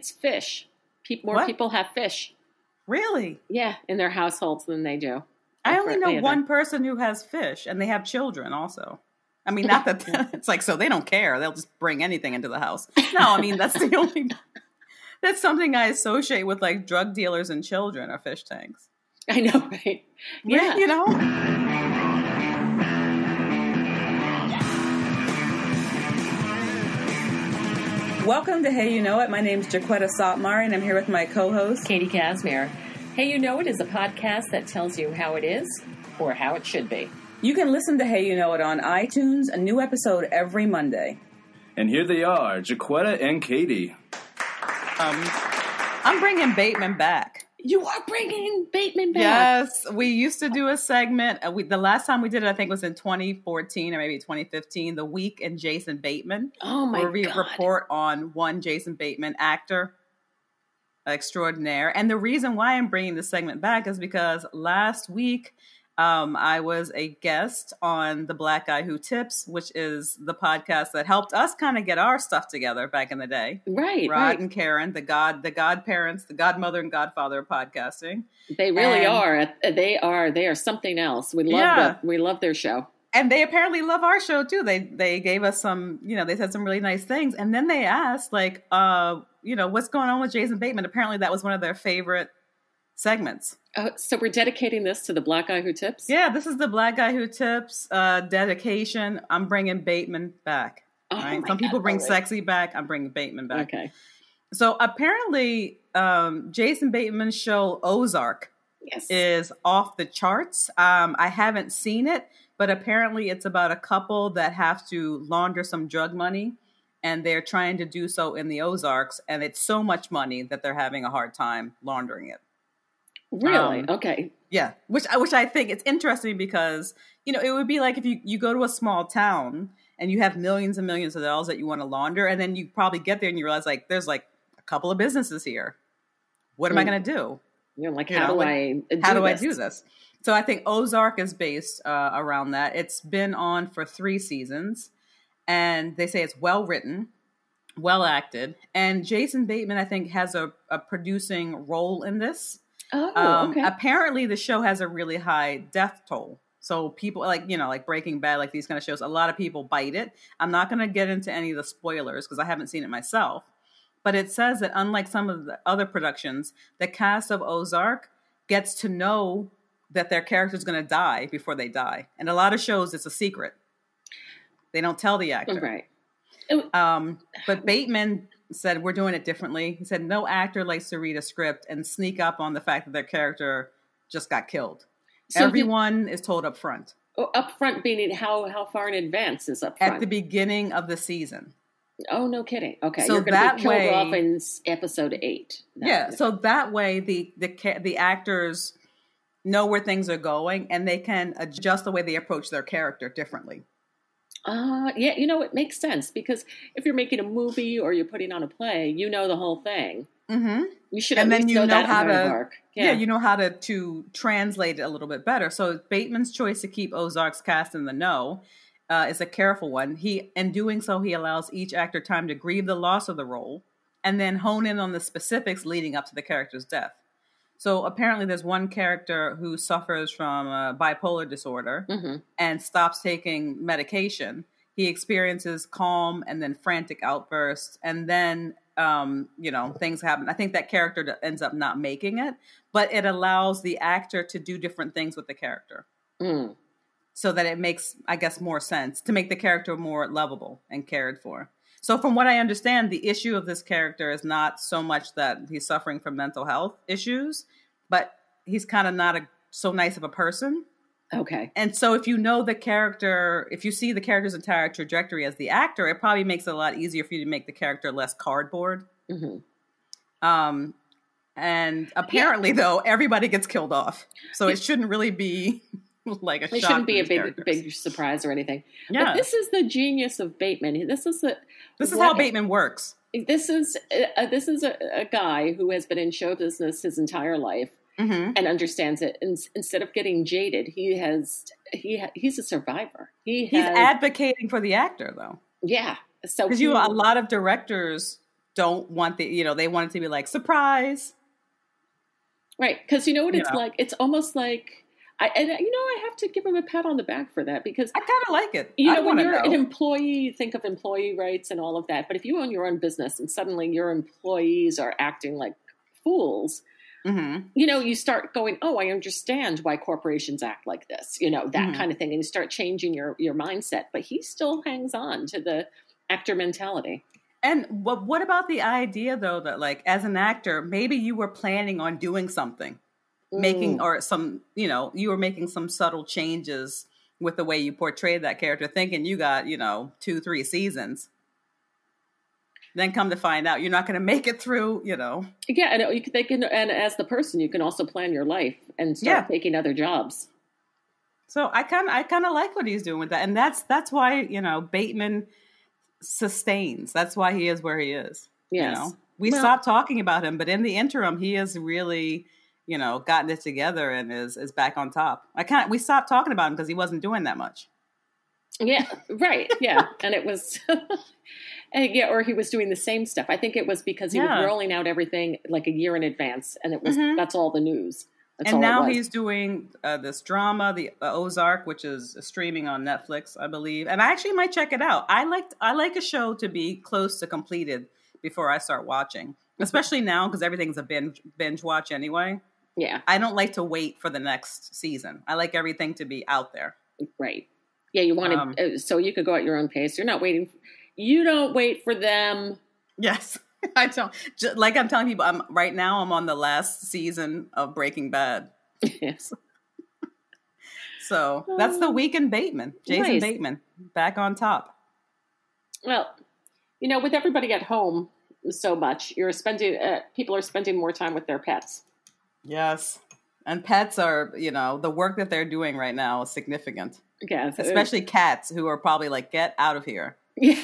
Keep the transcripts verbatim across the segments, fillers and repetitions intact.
It's fish. Pe- more what? people have fish. Really? Yeah, in their households than they do. I only know one person who has fish, and they have children also. I mean, not that it's like, so they don't care. They'll just bring anything into the house. No, I mean, that's the only, that's something I associate with like drug dealers and children are fish tanks. I know, right? Yeah. You know? Welcome to Hey, You Know It. My name's Jaquetta Sotmar, and I'm here with my co-host, Katie Kasmier. Hey, You Know It is a podcast that tells you how it is or how it should be. You can listen to Hey, You Know It on iTunes, a new episode every Monday. And here they are, Jaquetta and Katie. Um, I'm bringing Bateman back. You are bringing Bateman back. Yes, we used to do a segment. Uh, we, the last time we did it, I think, was in twenty fourteen or maybe twenty fifteen, The Week in Jason Bateman. Oh, my God. Where we report on one Jason Bateman actor extraordinaire. And the reason why I'm bringing this segment back is because last week um, I was a guest on The Black Guy Who Tips, which is the podcast that helped us kind of get our stuff together back in the day. Right. Rod right. and Karen, the god, the godparents, the godmother and godfather of podcasting. They really and, are. They are. They are something else. We love yeah. the, we love their show. And they apparently love our show too. They they gave us some, you know, they said some really nice things. And then they asked like, uh, you know, what's going on with Jason Bateman? Apparently that was one of their favorite segments. Oh, so we're dedicating this to the Black Guy Who Tips? Yeah, this is the Black Guy Who Tips uh, dedication. I'm bringing Bateman back. Oh right? Some God, people bring right. sexy back. I'm bringing Bateman back. Okay. So apparently um, Jason Bateman's show Ozark yes. is off the charts. Um, I haven't seen it, but apparently it's about a couple that have to launder some drug money. And they're trying to do so in the Ozarks. And it's so much money that they're having a hard time laundering it. Really? Um, okay. Yeah. Which I, which I think it's interesting because, you know, it would be like if you, you go to a small town and you have millions and millions of dollars that you want to launder. And then you probably get there and you realize like, there's like a couple of businesses here. What am mm. I going to do? You're like, you how know, do like, I, do how do this? I do this? So I think Ozark is based uh, around that. It's been on for three seasons and they say it's well written, well acted. And Jason Bateman, I think, has a, a producing role in this. Oh, um, okay. Apparently the show has a really high death toll. So people like, you know, like Breaking Bad, like these kind of shows, a lot of people bite it. I'm not going to get into any of the spoilers because I haven't seen it myself, but it says that unlike some of the other productions, the cast of Ozark gets to know that their character is going to die before they die. And a lot of shows, it's a secret. They don't tell the actor. Right. Um, but Bateman said, we're doing it differently. He said, no actor likes to read a script and sneak up on the fact that their character just got killed. So everyone the, is told up front. Oh, up front meaning how, how far in advance is up front? At the beginning of the season. Oh, no kidding. Okay. So you're going to be killed way, off in episode eight. No, yeah. No. So that way the, the the actors know where things are going and they can adjust the way they approach their character differently. Uh, yeah, you know, it makes sense because if you're making a movie or you're putting on a play, you know the whole thing. Mm-hmm. You should and at least you know that how in Ozark. Yeah. yeah, you know how to, to translate it a little bit better. So Bateman's choice to keep Ozark's cast in the know uh, is a careful one. He, in doing so, he allows each actor time to grieve the loss of the role and then hone in on the specifics leading up to the character's death. So apparently there's one character who suffers from uh, bipolar disorder mm-hmm. and stops taking medication. He experiences calm and then frantic outbursts. And then, um, you know, things happen. I think that character ends up not making it, but it allows the actor to do different things with the character mm. so that it makes, I guess, more sense to make the character more lovable and cared for. So from what I understand, the issue of this character is not so much that he's suffering from mental health issues, but he's kind of not a, so nice of a person. Okay. And so if you know the character, if you see the character's entire trajectory as the actor, it probably makes it a lot easier for you to make the character less cardboard. Mm-hmm. Um, and apparently, yeah. though, everybody gets killed off. So it shouldn't really be... like a it shouldn't be a big characters. big surprise or anything. Yeah. But this is the genius of Bateman. This is a, This is how Bateman works. This is a, this is a, a guy who has been in show business his entire life mm-hmm. and understands it. And instead of getting jaded, he has he ha, he's a survivor. He has, he's advocating for the actor though. Yeah. So because you a lot of directors don't want the, you know, they want it to be like, surprise. Right. Because you know what it's yeah. like? It's almost like, I, and you know, I have to give them a pat on the back for that, because I kind of like it. You know, when you're know. an employee, you think of employee rights and all of that. But if you own your own business and suddenly your employees are acting like fools, mm-hmm. you know, you start going, oh, I understand why corporations act like this, you know, that mm-hmm. kind of thing. And you start changing your, your mindset. But he still hangs on to the actor mentality. And what, what about the idea, though, that like as an actor, maybe you were planning on doing something. Making or some, you know, you were making some subtle changes with the way you portrayed that character, thinking you got, you know, two, three seasons. Then come to find out you're not going to make it through, you know. Yeah. And you can, they can, and as the person, you can also plan your life and start yeah. taking other jobs. So I kind of, I kind of like what he's doing with that. And that's, that's why, you know, Bateman sustains. That's why he is where he is. Yes. You know, we well, stopped talking about him, but in the interim, he is really, you know, gotten it together and is is back on top. I can't, we stopped talking about him because he wasn't doing that much. Yeah, right. Yeah. And it was, and yeah, or he was doing the same stuff. I think it was because he yeah. was rolling out everything like a year in advance. And it was, mm-hmm. that's all the news. That's and all now he's doing uh, this drama, the uh, Ozark, which is streaming on Netflix, I believe. And I actually might check it out. I liked, I like a show to be close to completed before I start watching, especially now because everything's a binge binge watch anyway. Yeah. I don't like to wait for the next season. I like everything to be out there. Right. Yeah, you want um, to, so you could go at your own pace. You're not waiting. You don't wait for them. Yes. I don't. Just, like I'm telling people, I'm, right now I'm on the last season of Breaking Bad. Yes. So that's the week in Bateman. Jason nice. Bateman, back on top. Well, you know, with everybody at home so much, you're spending, uh, people are spending more time with their pets. Yes. And pets are, you know, the work that they're doing right now is significant. Yes. Especially cats who are probably like, get out of here. Yeah.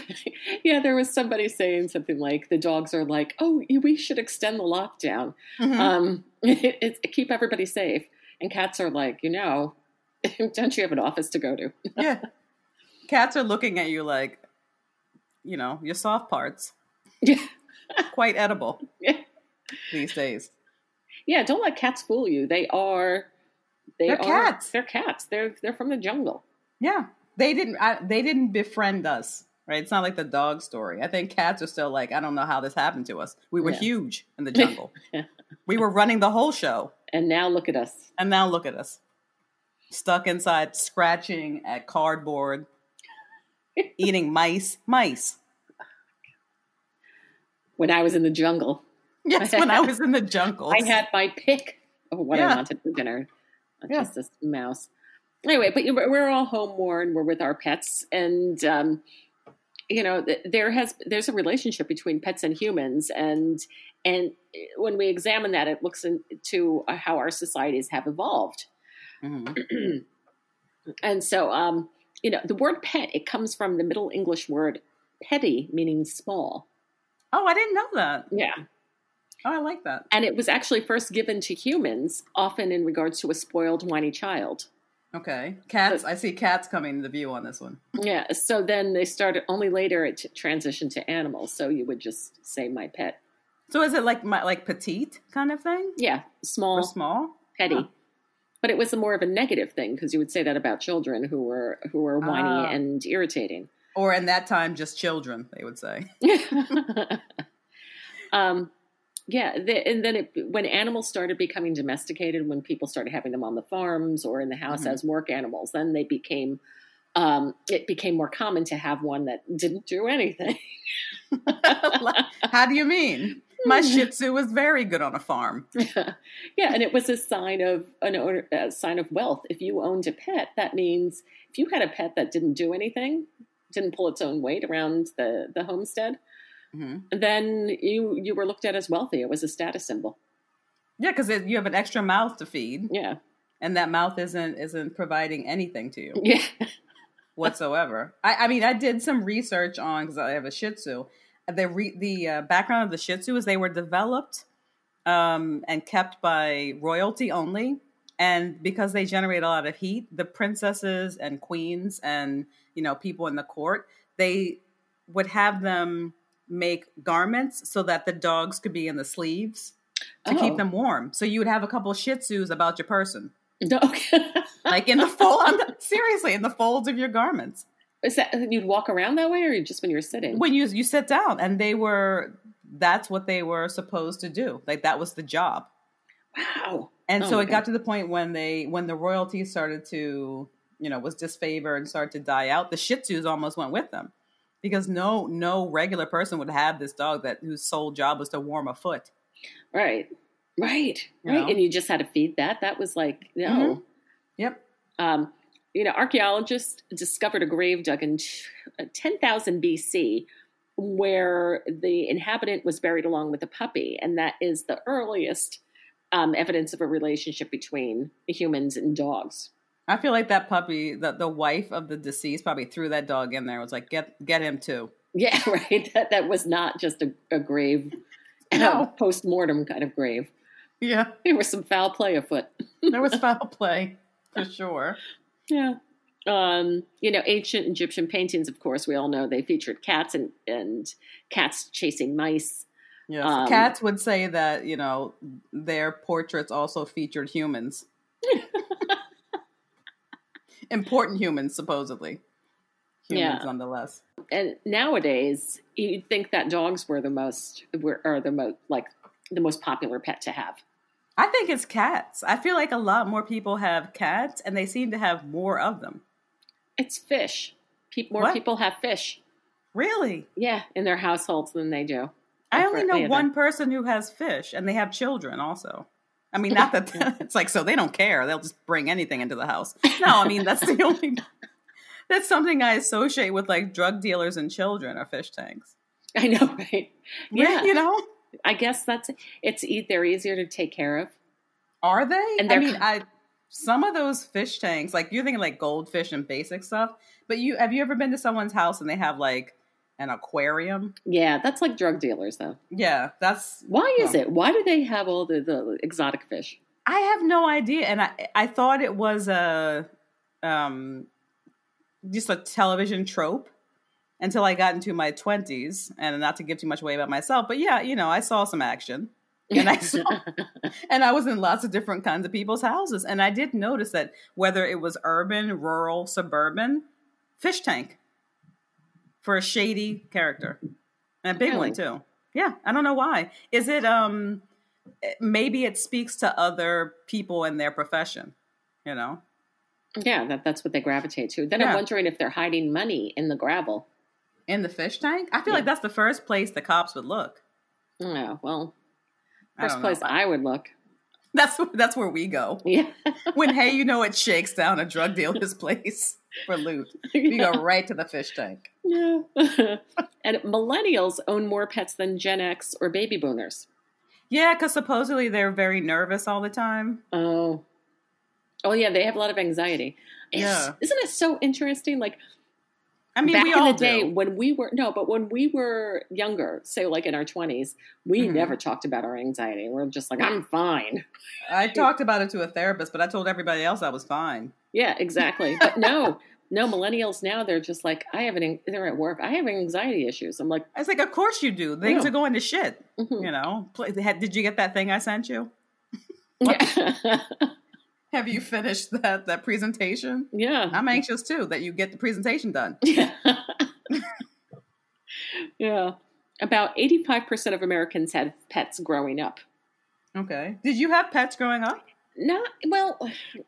Yeah. There was somebody saying something like, the dogs are like, oh, we should extend the lockdown. Mm-hmm. Um, it, it, it, keep everybody safe. And cats are like, you know, don't you have an office to go to? Yeah. Cats are looking at you like, you know, your soft parts. Yeah. Quite edible yeah. these days. Yeah, don't let cats fool you. They are, they they're are, cats. They're cats. They're they're from the jungle. Yeah, they didn't I, they didn't befriend us, right? It's not like the dog story. I think cats are still like, I don't know how this happened to us. We were yeah. huge in the jungle. We were running the whole show, and now look at us. And now look at us, stuck inside, scratching at cardboard, eating mice, mice. When I was in the jungle. Yes, when I was in the jungle. I had my pick of what yeah. I wanted for dinner. Yeah. Just this mouse. Anyway, but we're all home more and we're with our pets. And, um, you know, there has there's a relationship between pets and humans. And and when we examine that, it looks into how our societies have evolved. Mm-hmm. And so, um, you know, the word pet, it comes from the Middle English word petty, meaning small. Oh, I didn't know that. Yeah. Oh, I like that. And it was actually first given to humans, often in regards to a spoiled, whiny child. Okay. Cats, so, I see cats coming to view on this one. Yeah. So then they started, only later it transitioned to animals. So you would just say my pet. So is it like my, like petite kind of thing? Yeah. Small. Or small? Petty. Huh. But it was a more of a negative thing because you would say that about children who were, who were whiny uh, and irritating. Or in that time, just children, they would say. um. Yeah, the, and then it, when animals started becoming domesticated, when people started having them on the farms or in the house mm-hmm. as work animals, then they became, um, it became more common to have one that didn't do anything. How do you mean? My Shih Tzu was very good on a farm. Yeah, yeah, and it was a sign of an owner, a sign of wealth. If you owned a pet, that means if you had a pet that didn't do anything, didn't pull its own weight around the, the homestead. Mm-hmm. Then you you were looked at as wealthy. It was a status symbol. Yeah, because you have an extra mouth to feed. Yeah, and that mouth isn't isn't providing anything to you. Yeah, whatsoever. I, I mean, I did some research on because I have a Shih Tzu. The re, the uh, background of the Shih Tzu is they were developed um, and kept by royalty only, and because they generate a lot of heat, the princesses and queens and you know people in the court they would have them make garments so that the dogs could be in the sleeves to oh. keep them warm. So you would have a couple of shih tzus about your person. Okay. Like in the fold, I'm not, seriously, in the folds of your garments. Is that, you'd walk around that way, or just when you were sitting? When you you sit down, and they were, that's what they were supposed to do. Like that was the job. Wow. And oh so it God. got to the point when they, when the royalty started to, you know, was disfavored and started to die out, the shih tzus almost went with them, because no, no regular person would have this dog that whose sole job was to warm a foot. Right. Right. You right. Know? And you just had to feed that. That was like, no. Mm-hmm. Yep. Um, you know, archaeologists discovered a grave dug in ten thousand B C where the inhabitant was buried along with a puppy. And that is the earliest um, evidence of a relationship between humans and dogs. I feel like that puppy, the, the wife of the deceased probably threw that dog in there. It was like, get get him too. Yeah, right. That that was not just a, a grave, no. a post-mortem kind of grave. Yeah. There was some foul play afoot. There was foul play, for sure. Yeah. Um, you know, ancient Egyptian paintings, of course, we all know they featured cats and, and cats chasing mice. Yes. Um, cats would say that, you know, their portraits also featured humans. Important humans, supposedly. Humans, yeah. nonetheless. And nowadays, you'd think that dogs were the most, were are the most like the most popular pet to have. I think it's cats. I feel like a lot more people have cats, and they seem to have more of them. It's fish. Pe- more what? people have fish. Really? Yeah, in their households than they do. I only know one them. person who has fish, and they have children also. I mean, not that it's like, so they don't care. They'll just bring anything into the house. No, I mean, that's the only, that's something I associate with like drug dealers and children are fish tanks. I know, right? Yeah. You know? I guess that's, it's, they're easier to take care of. Are they? And I mean, I, some of those fish tanks, like you're thinking like goldfish and basic stuff, but you, have you ever been to someone's house and they have like an aquarium? Yeah, that's like drug dealers, though. Yeah, that's... Why is no. it? Why do they have all the, the exotic fish? I have no idea, and I I thought it was a um just a television trope until I got into my twenties, and not to give too much away about myself, but yeah, you know, I saw some action, and I saw, and I was in lots of different kinds of people's houses, and I did notice that whether it was urban, rural, suburban, fish tank. For a shady character. And a big one, too. Yeah, I don't know why. Is it, um, maybe it speaks to other people in their profession, you know? Yeah, that, that's what they gravitate to. Then yeah. I'm wondering if they're hiding money in the gravel. In the fish tank? I feel yeah. like that's the first place the cops would look. Yeah, well, first I place I would look. That's, that's where we go. Yeah. When, hey, you know, it shakes down a drug dealer's place. For loot. You go right to the fish tank. Yeah. And millennials own more pets than Gen X or baby boomers. Yeah, because supposedly they're very nervous all the time. Oh. Oh, yeah, they have a lot of anxiety. Yeah. It's, isn't it so interesting? Like, I mean, back we in all the day do. when we were, no, but when we were younger, say like in our twenties, we mm-hmm. never talked about our anxiety. We're just like, I'm fine. I talked about it to a therapist, but I told everybody else I was fine. Yeah, exactly. But no, no, millennials now, they're just like, I have an, they're at work. I have anxiety issues. I'm like, it's like, of course you do. Things yeah. are going to shit. Mm-hmm. You know, did you get that thing I sent you? Yeah. Have you finished that, that presentation? Yeah. I'm anxious too, that you get the presentation done. Yeah. Yeah. About eighty-five percent of Americans had pets growing up. Okay. Did you have pets growing up? Not well,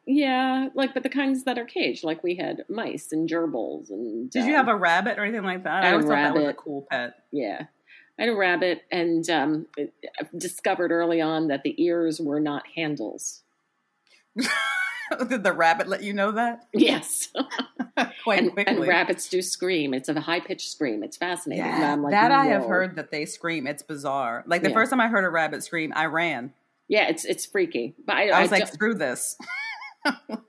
yeah, like, but the kinds that are caged, like we had mice and gerbils. And did um, you have a rabbit or anything like that? I, I always rabbit. thought that was a cool pet. Yeah, I had a rabbit, and um, discovered early on that the ears were not handles. Did the rabbit let you know that? Yes, quite and, quickly. And rabbits do scream. It's a high pitched scream. It's fascinating. Yeah, I'm like, that no. I have heard that they scream. It's bizarre. Like the yeah. first time I heard a rabbit scream, I ran. Yeah, it's it's freaky. But I, I was I like, screw this.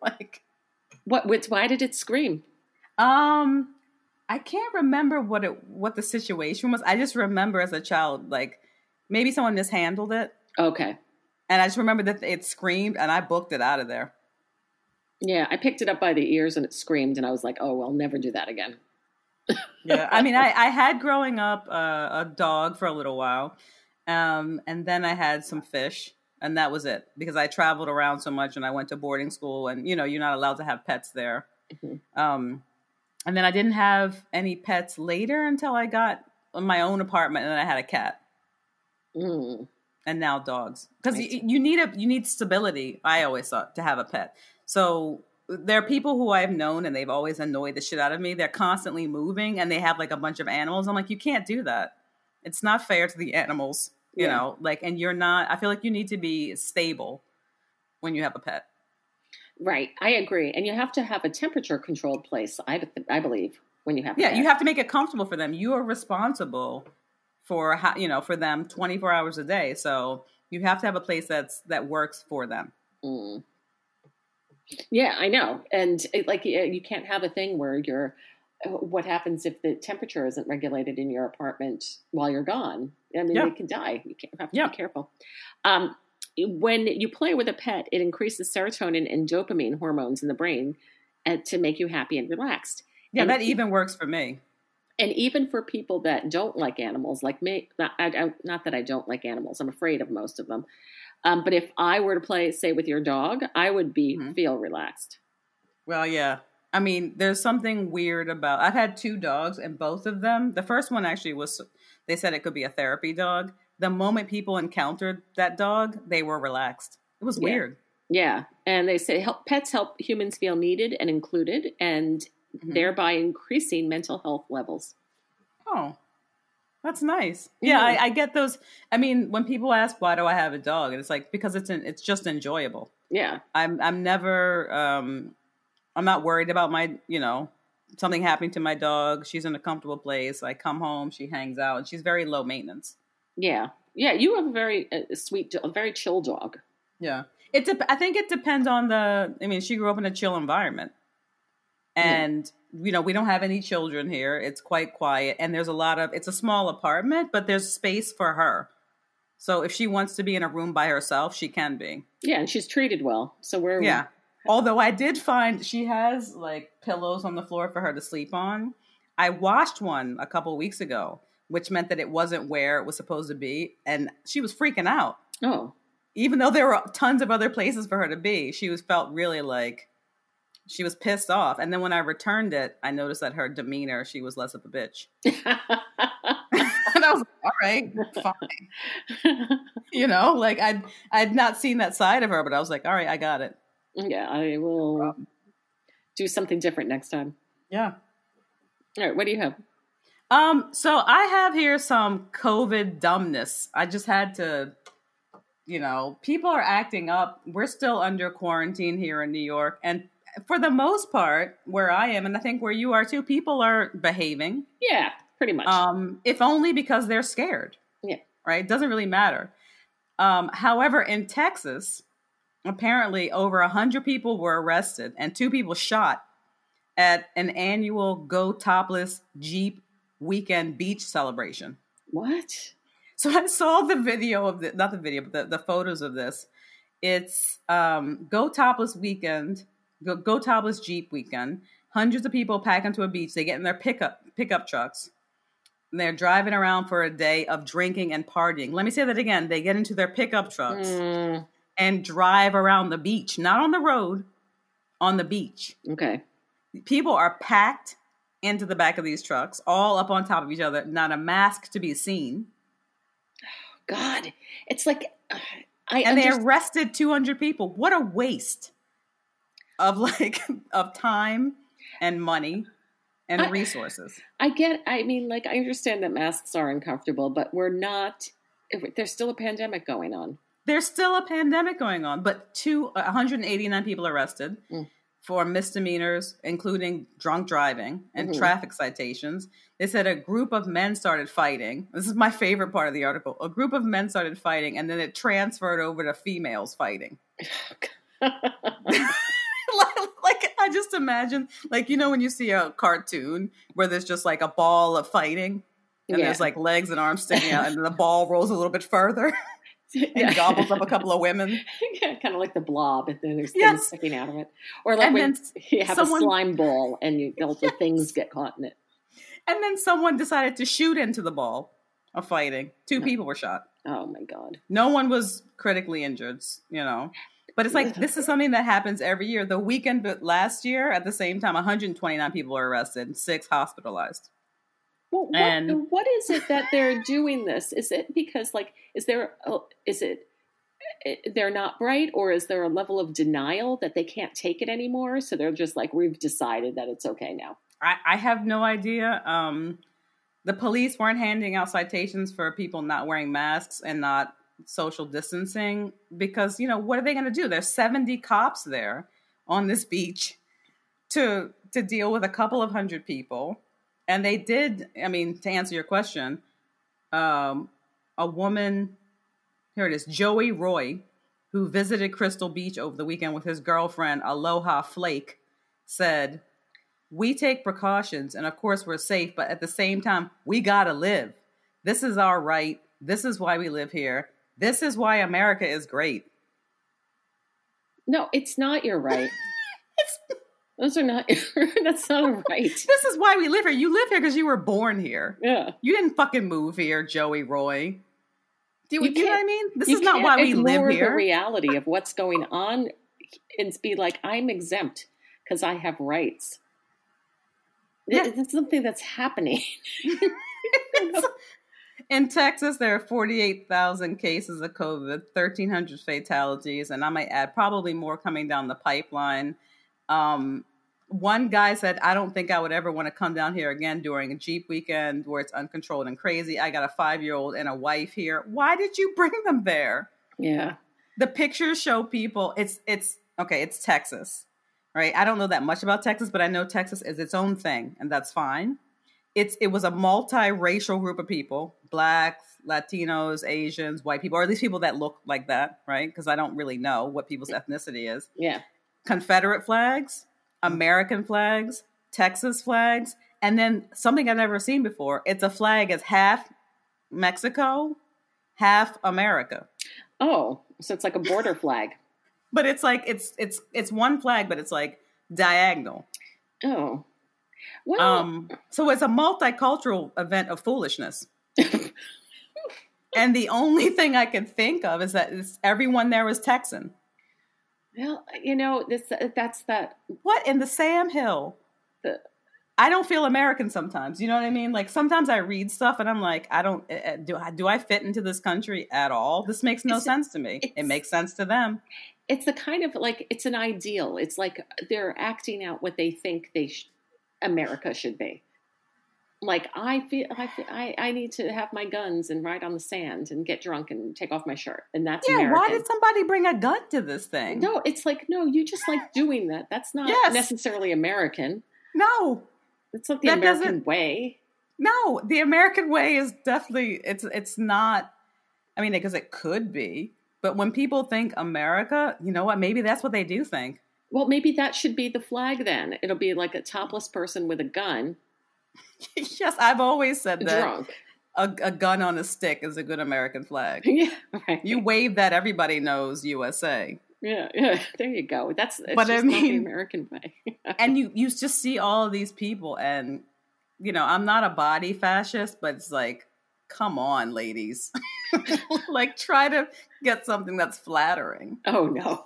Like, what? Which, why did it scream? Um, I can't remember what it what the situation was. I just remember as a child, like maybe someone mishandled it. Okay. And I just remember that it screamed, and I booked it out of there. Yeah, I picked it up by the ears, and it screamed, and I was like, oh, well, I'll never do that again. Yeah, I mean, I, I had growing up uh, a dog for a little while, um, and then I had some fish, and that was it, because I traveled around so much, and I went to boarding school, and, you know, you're not allowed to have pets there. Mm-hmm. Um, and then I didn't have any pets later until I got my own apartment, and then I had a cat. Mm. And now dogs, because you, you need a you need stability. I always thought to have a pet. So there are people who I've known, and they've always annoyed the shit out of me. They're constantly moving, and they have like a bunch of animals. I'm like, you can't do that. It's not fair to the animals, you yeah. know. Like, and you're not. I feel like you need to be stable when you have a pet. Right, I agree. And you have to have a temperature controlled place. I I believe when you have yeah, a pet. You have to make it comfortable for them. You are responsible for how, you know, for them twenty-four hours a day. So you have to have a place that's, that works for them. Mm. Yeah, I know. And it, like, you can't have a thing where you're, what happens if the temperature isn't regulated in your apartment while you're gone? I mean, yep. They can die. You can't have to yep. be careful. Um, when you play with a pet, it increases serotonin and dopamine hormones in the brain and, to make you happy and relaxed. Yeah, and that if, even works for me. And even for people that don't like animals, like me, not, I, I, not that I don't like animals, I'm afraid of most of them. Um, but if I were to play, say, with your dog, I would be mm-hmm. feel relaxed. Well, yeah. I mean, there's something weird about, I've had two dogs and both of them. The first one actually was, they said it could be a therapy dog. The moment people encountered that dog, they were relaxed. It was weird. Yeah. yeah. And they say help, pets help humans feel needed and included, and Mm-hmm. thereby increasing mental health levels. Oh, that's nice. Yeah, yeah. I, I get those. I mean, when people ask, why do I have a dog? And it's like, because it's an, it's just enjoyable. Yeah. I'm, I'm never, um, I'm not worried about my, you know, something happening to my dog. She's in a comfortable place. I come home, she hangs out, and she's very low maintenance. Yeah. Yeah. You have a very uh, sweet, a very chill dog. Yeah. It de- I think it depends on the, I mean, she grew up in a chill environment. And, you know, we don't have any children here. It's quite quiet. And there's a lot of, it's a small apartment, but there's space for her. So if she wants to be in a room by herself, she can be. Yeah. And she's treated well. So where are yeah. we? Although I did find she has like pillows on the floor for her to sleep on. I washed one a couple of weeks ago, which meant that it wasn't where it was supposed to be. And she was freaking out. Oh. Even though there were tons of other places for her to be, she was felt really like, she was pissed off. And then when I returned it, I noticed that her demeanor, she was less of a bitch. And I was like, all right, fine. You know, like I'd, I'd not seen that side of her, but I was like, all right, I got it. Yeah, I will no do something different next time. Yeah. All right, what do you have? Um, so I have here some COVID dumbness. I just had to, you know, people are acting up. We're still under quarantine here in New York, and for the most part, where I am, and I think where you are too, people are behaving. Yeah, pretty much. Um, if only because they're scared. Yeah. Right? It doesn't really matter. Um, however, in Texas, apparently over one hundred people were arrested and two people shot at an annual Go Topless Jeep weekend beach celebration. What? So I saw the video of the, not the video, but the, the photos of this. It's um, Go Topless Weekend. Go, go Topless Jeep Weekend. Hundreds of people pack into a beach. They get in their pickup pickup trucks. And they're driving around for a day of drinking and partying. Let me say that again. They get into their pickup trucks mm. and drive around the beach. Not on the road, on the beach. Okay. People are packed into the back of these trucks, all up on top of each other. Not a mask to be seen. Oh, God. It's like... Uh, I and under- they arrested two hundred people. What a waste. Of like, of time and money and I, resources. I get, I mean, like, I understand that masks are uncomfortable, but we're not, there's still a pandemic going on. There's still a pandemic going on, but two, one hundred eighty-nine people arrested mm. for misdemeanors, including drunk driving and mm-hmm. traffic citations. They said a group of men started fighting. This is my favorite part of the article. A group of men started fighting, and then it transferred over to females fighting. Like, I just imagine, like, you know, when you see a cartoon where there's just like a ball of fighting and yeah. there's like legs and arms sticking out and the ball rolls a little bit further and yeah. gobbles up a couple of women. Yeah, kind of like the Blob, and then there's yes. things sticking out of it. Or like and when you have someone, a slime ball and you, all the yes. things get caught in it. And then someone decided to shoot into the ball of fighting. Two no. people were shot. Oh, my God. No one was critically injured, you know. But it's like, this is something that happens every year. The weekend but last year, at the same time, one hundred twenty-nine people were arrested and six hospitalized. Well, what, and... what is it that they're doing this? Is it because, like, is there, is it, they're not bright, or is there a level of denial that they can't take it anymore? So they're just like, we've decided that it's okay now. I, I have no idea. Um, the police weren't handing out citations for people not wearing masks and not social distancing because, you know, what are they going to do? There's seventy cops there on this beach to to deal with a couple of hundred people. And they did, I mean, to answer your question, um, a woman, here it is, Joey Roy, who visited Crystal Beach over the weekend with his girlfriend, Aloha Flake, said, "We take precautions and of course we're safe, but at the same time, we gotta live. This is our right. This is why we live here. This is why America is great." No, it's not your right. it's, Those are not, that's not a right. This is why we live here. You live here because you were born here. Yeah. You didn't fucking move here, Joey Roy. Do you, you, you know what I mean? This is not why we live here. The reality of what's going on and be like, I'm exempt because I have rights. Yeah. That's something that's happening. In Texas, there are forty-eight thousand cases of COVID, one thousand three hundred fatalities, and I might add probably more coming down the pipeline. Um, one guy said, "I don't think I would ever want to come down here again during a Jeep weekend where it's uncontrolled and crazy. I got a five-year-old and a wife here." Why did you bring them there? Yeah. The pictures show people. It's, it's okay, it's Texas, right? I don't know that much about Texas, but I know Texas is its own thing, and that's fine. It's, it was a multiracial group of people, Blacks, Latinos, Asians, white people, or at least people that look like that, right? Because I don't really know what people's ethnicity is. Yeah. Confederate flags, American flags, Texas flags, and then something I've never seen before. It's a flag as half Mexico, half America. Oh, so it's like a border flag. But it's like, it's it's it's one flag, but it's like diagonal. Oh. Well, um, so it's a multicultural event of foolishness. And the only thing I could think of is that it's, everyone there was Texan. Well, you know, this that's that. What in the Sam Hill? The, I don't feel American sometimes. You know what I mean? Like sometimes I read stuff and I'm like, I don't, do I, do I fit into this country at all? This makes no sense to me. It makes sense to them. It's the kind of like, it's an ideal. It's like they're acting out what they think they should. America should be like, I feel, I feel I I need to have my guns and ride on the sand and get drunk and take off my shirt. And that's, yeah, American. Why did somebody bring a gun to this thing? No, it's like, no, you just like doing that. That's not yes. necessarily American. No, it's not the that American way. No, the American way is definitely, it's, it's not, I mean, because it could be, but when people think America, you know what, maybe that's what they do think. Well, maybe that should be the flag then. It'll be like a topless person with a gun. Yes, I've always said that. Drunk. A, a gun on a stick is a good American flag. Yeah, right. You wave that, everybody knows U S A. Yeah, yeah. There you go. That's it's but just I mean, not the American way. And you, you just see all of these people and, you know, I'm not a body fascist, but it's like, come on, ladies. Like, try to get something that's flattering. Oh, no.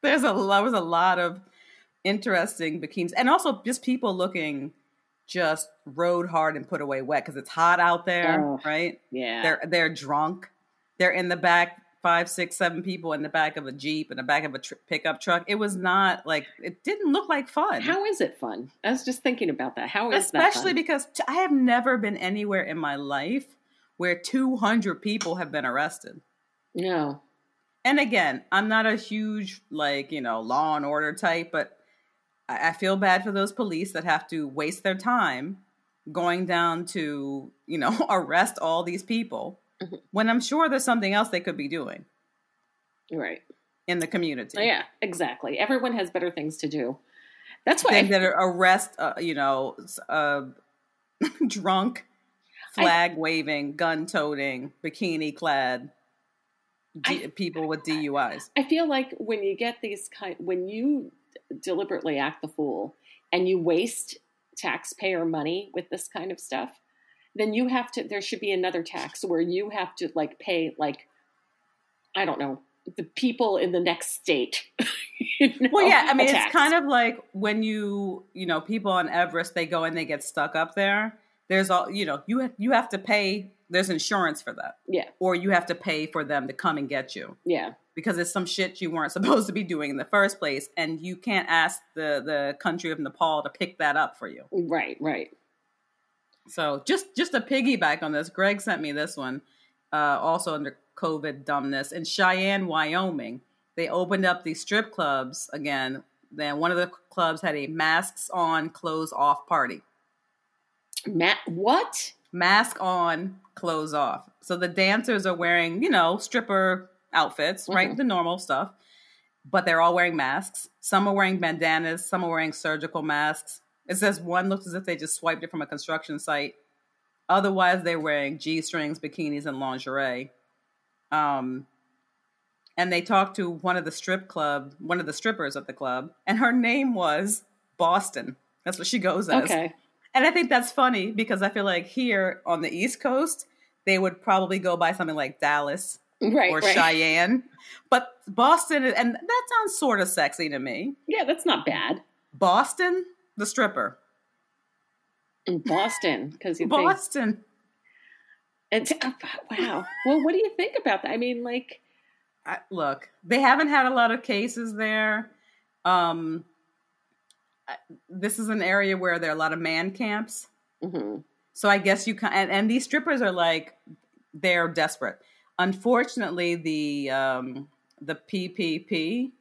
There's a there was a lot of interesting bikinis, and also just people looking just rode hard and put away wet because it's hot out there, oh, right? Yeah, they're they're drunk. They're in the back, five, six, seven people in the back of a Jeep, in the back of a tr- pickup truck. It was not like it didn't look like fun. How is it fun? I was just thinking about that. How is especially that especially because t- I have never been anywhere in my life where two hundred people have been arrested. No. And again, I'm not a huge, like, you know, law and order type, but I, I feel bad for those police that have to waste their time going down to, you know, arrest all these people mm-hmm. when I'm sure there's something else they could be doing. Right. In the community. Yeah, exactly. Everyone has better things to do. That's why. Things I- that are arrest, uh, you know, uh, drunk, flag waving, I- gun toting, bikini clad. D- I, people with D U Is. I feel like when you get these kind, when you deliberately act the fool and you waste taxpayer money with this kind of stuff, then you have to, there should be another tax where you have to like pay, like, I don't know, the people in the next state. You know, well, yeah, I mean, it's kind of like when you, you know, people on Everest, they go and they get stuck up there. There's all, you know, you have, you have to pay, there's insurance for that. Yeah. Or you have to pay for them to come and get you. Yeah. Because it's some shit you weren't supposed to be doing in the first place. And you can't ask the, the country of Nepal to pick that up for you. Right, right. So just, just a piggyback on this, Greg sent me this one, uh, also under COVID dumbness. In Cheyenne, Wyoming, they opened up these strip clubs again. Then one of the clubs had a masks on, clothes off party. Ma- what? Mask on, clothes off. So the dancers are wearing, you know, stripper outfits, mm-hmm. right? The normal stuff. But they're all wearing masks. Some are wearing bandanas. Some are wearing surgical masks. It says one looks as if they just swiped it from a construction site. Otherwise, they're wearing G-strings, bikinis, and lingerie. Um, and they talked to one of the strip club, one of the strippers at the club, and her name was Boston. That's what she goes as. Okay. And I think that's funny because I feel like here on the East Coast, they would probably go by something like Dallas right, or right. Cheyenne. But Boston, and that sounds sort of sexy to me. Yeah, that's not bad. Boston, the stripper. In Boston. because Boston. It's, uh, wow. Well, what do you think about that? I mean, like. I, look, they haven't had a lot of cases there. Um This is an area where there are a lot of man camps. Mm-hmm. So I guess you can, and, and these strippers are like, they're desperate. Unfortunately, the, um, the P P P,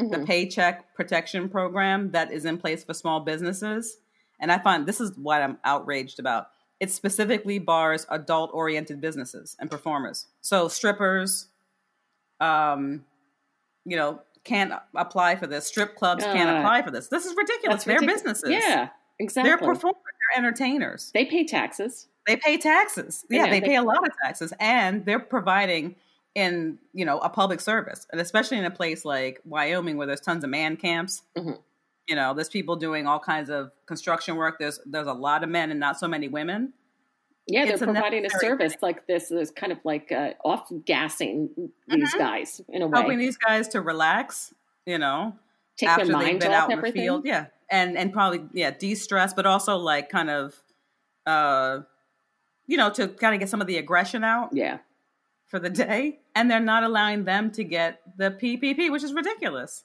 mm-hmm. the Paycheck Protection Program that is in place for small businesses. And I find this is what I'm outraged about. It specifically bars adult oriented businesses and performers. So strippers, um, you know, can't apply for this. Strip clubs uh, can't apply for this. This is ridiculous. They're ridiculous. Businesses. Yeah, exactly. They're performers. They're entertainers. They pay taxes. They pay taxes. Yeah, yeah they, they pay a lot of taxes. And they're providing in, you know, a public service. And especially in a place like Wyoming where there's tons of man camps. Mm-hmm. You know, there's people doing all kinds of construction work. There's there's a lot of men and not so many women. Yeah, it's they're a providing a service thing. Like this is kind of like uh, off-gassing these mm-hmm. guys in a way. Helping these guys to relax, you know, take after their mind they've been off out everything. In the field. Yeah, and, and probably, yeah, de-stress, but also like kind of, uh, you know, to kind of get some of the aggression out yeah. for the day. And they're not allowing them to get the P P P, which is ridiculous.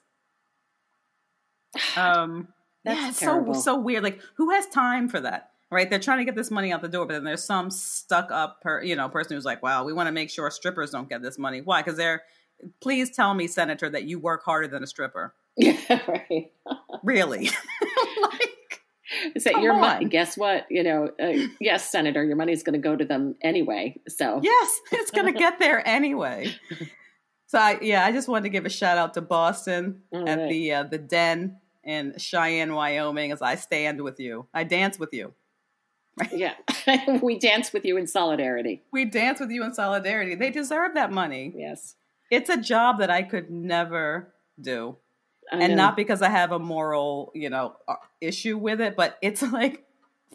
Um, That's yeah, it's terrible. so, so weird. Like, who has time for that? Right, they're trying to get this money out the door, but then there's some stuck up, per, you know, person who's like, "Wow, we want to make sure strippers don't get this money." Why? Because they're. Please tell me, Senator, that you work harder than a stripper. Yeah, right. Really? Like, is that your money? Guess what? You know, uh, yes, Senator, your money's going to go to them anyway. So yes, it's going to get there anyway. So I, yeah, I just wanted to give a shout out to Boston All at right. the uh, the Den in Cheyenne, Wyoming. As I stand with you, I dance with you. Right. Yeah. We dance with you in solidarity. We dance with you in solidarity. They deserve that money. Yes. It's a job that I could never do. I and know. Not because I have a moral, you know, issue with it, but it's like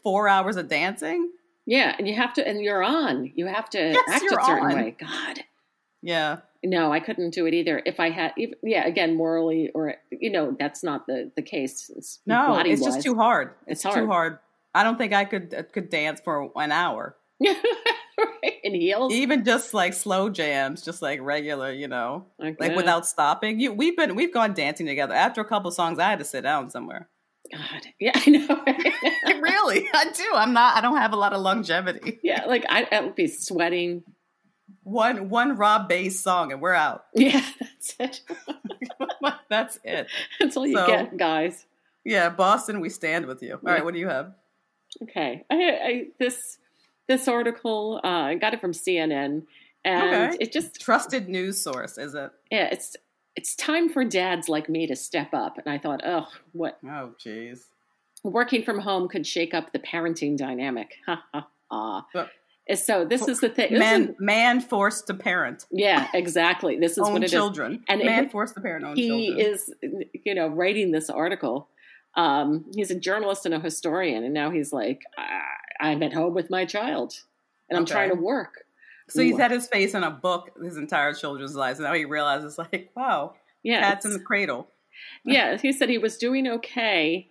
four hours of dancing. Yeah. And you have to, and you're on, you have to yes, act a certain on. Way. God. Yeah. No, I couldn't do it either. If I had, if, yeah, again, morally or, you know, that's not the, the case. It's no, it's just too hard. It's, it's hard. too hard. I don't think I could could dance for an hour. Right. In heels? Even just like slow jams, just like regular, you know, okay. like without stopping. You, we've been we've gone dancing together. After a couple of songs, I had to sit down somewhere. God, yeah, I know. Right? Really, I do. I'm not. I don't have a lot of longevity. Yeah, like I, I would be sweating. One one Rob Bass song and we're out. Yeah, that's it. That's it. That's all you so, get, guys. Yeah, Boston, we stand with you. All yeah. right, what do you have? Okay, I, I, this this article uh, I got it from C N N, and okay. it just trusted news source, is it? Yeah, it's it's time for dads like me to step up, and I thought, oh, what? Oh, geez, working from home could shake up the parenting dynamic. Ha ha ha. But, so this is the thing: man, is, man forced to parent. Yeah, exactly. This is own what it children. Is. And man it, forced to parent own he children. He is, you know, writing this article. Um, he's a journalist and a historian, and now he's like, I- I'm at home with my child, and I'm okay. trying to work. So he's had his face in a book his entire children's lives, and now he realizes, like, wow, yeah, cat's in the cradle. Yeah, he said he was doing okay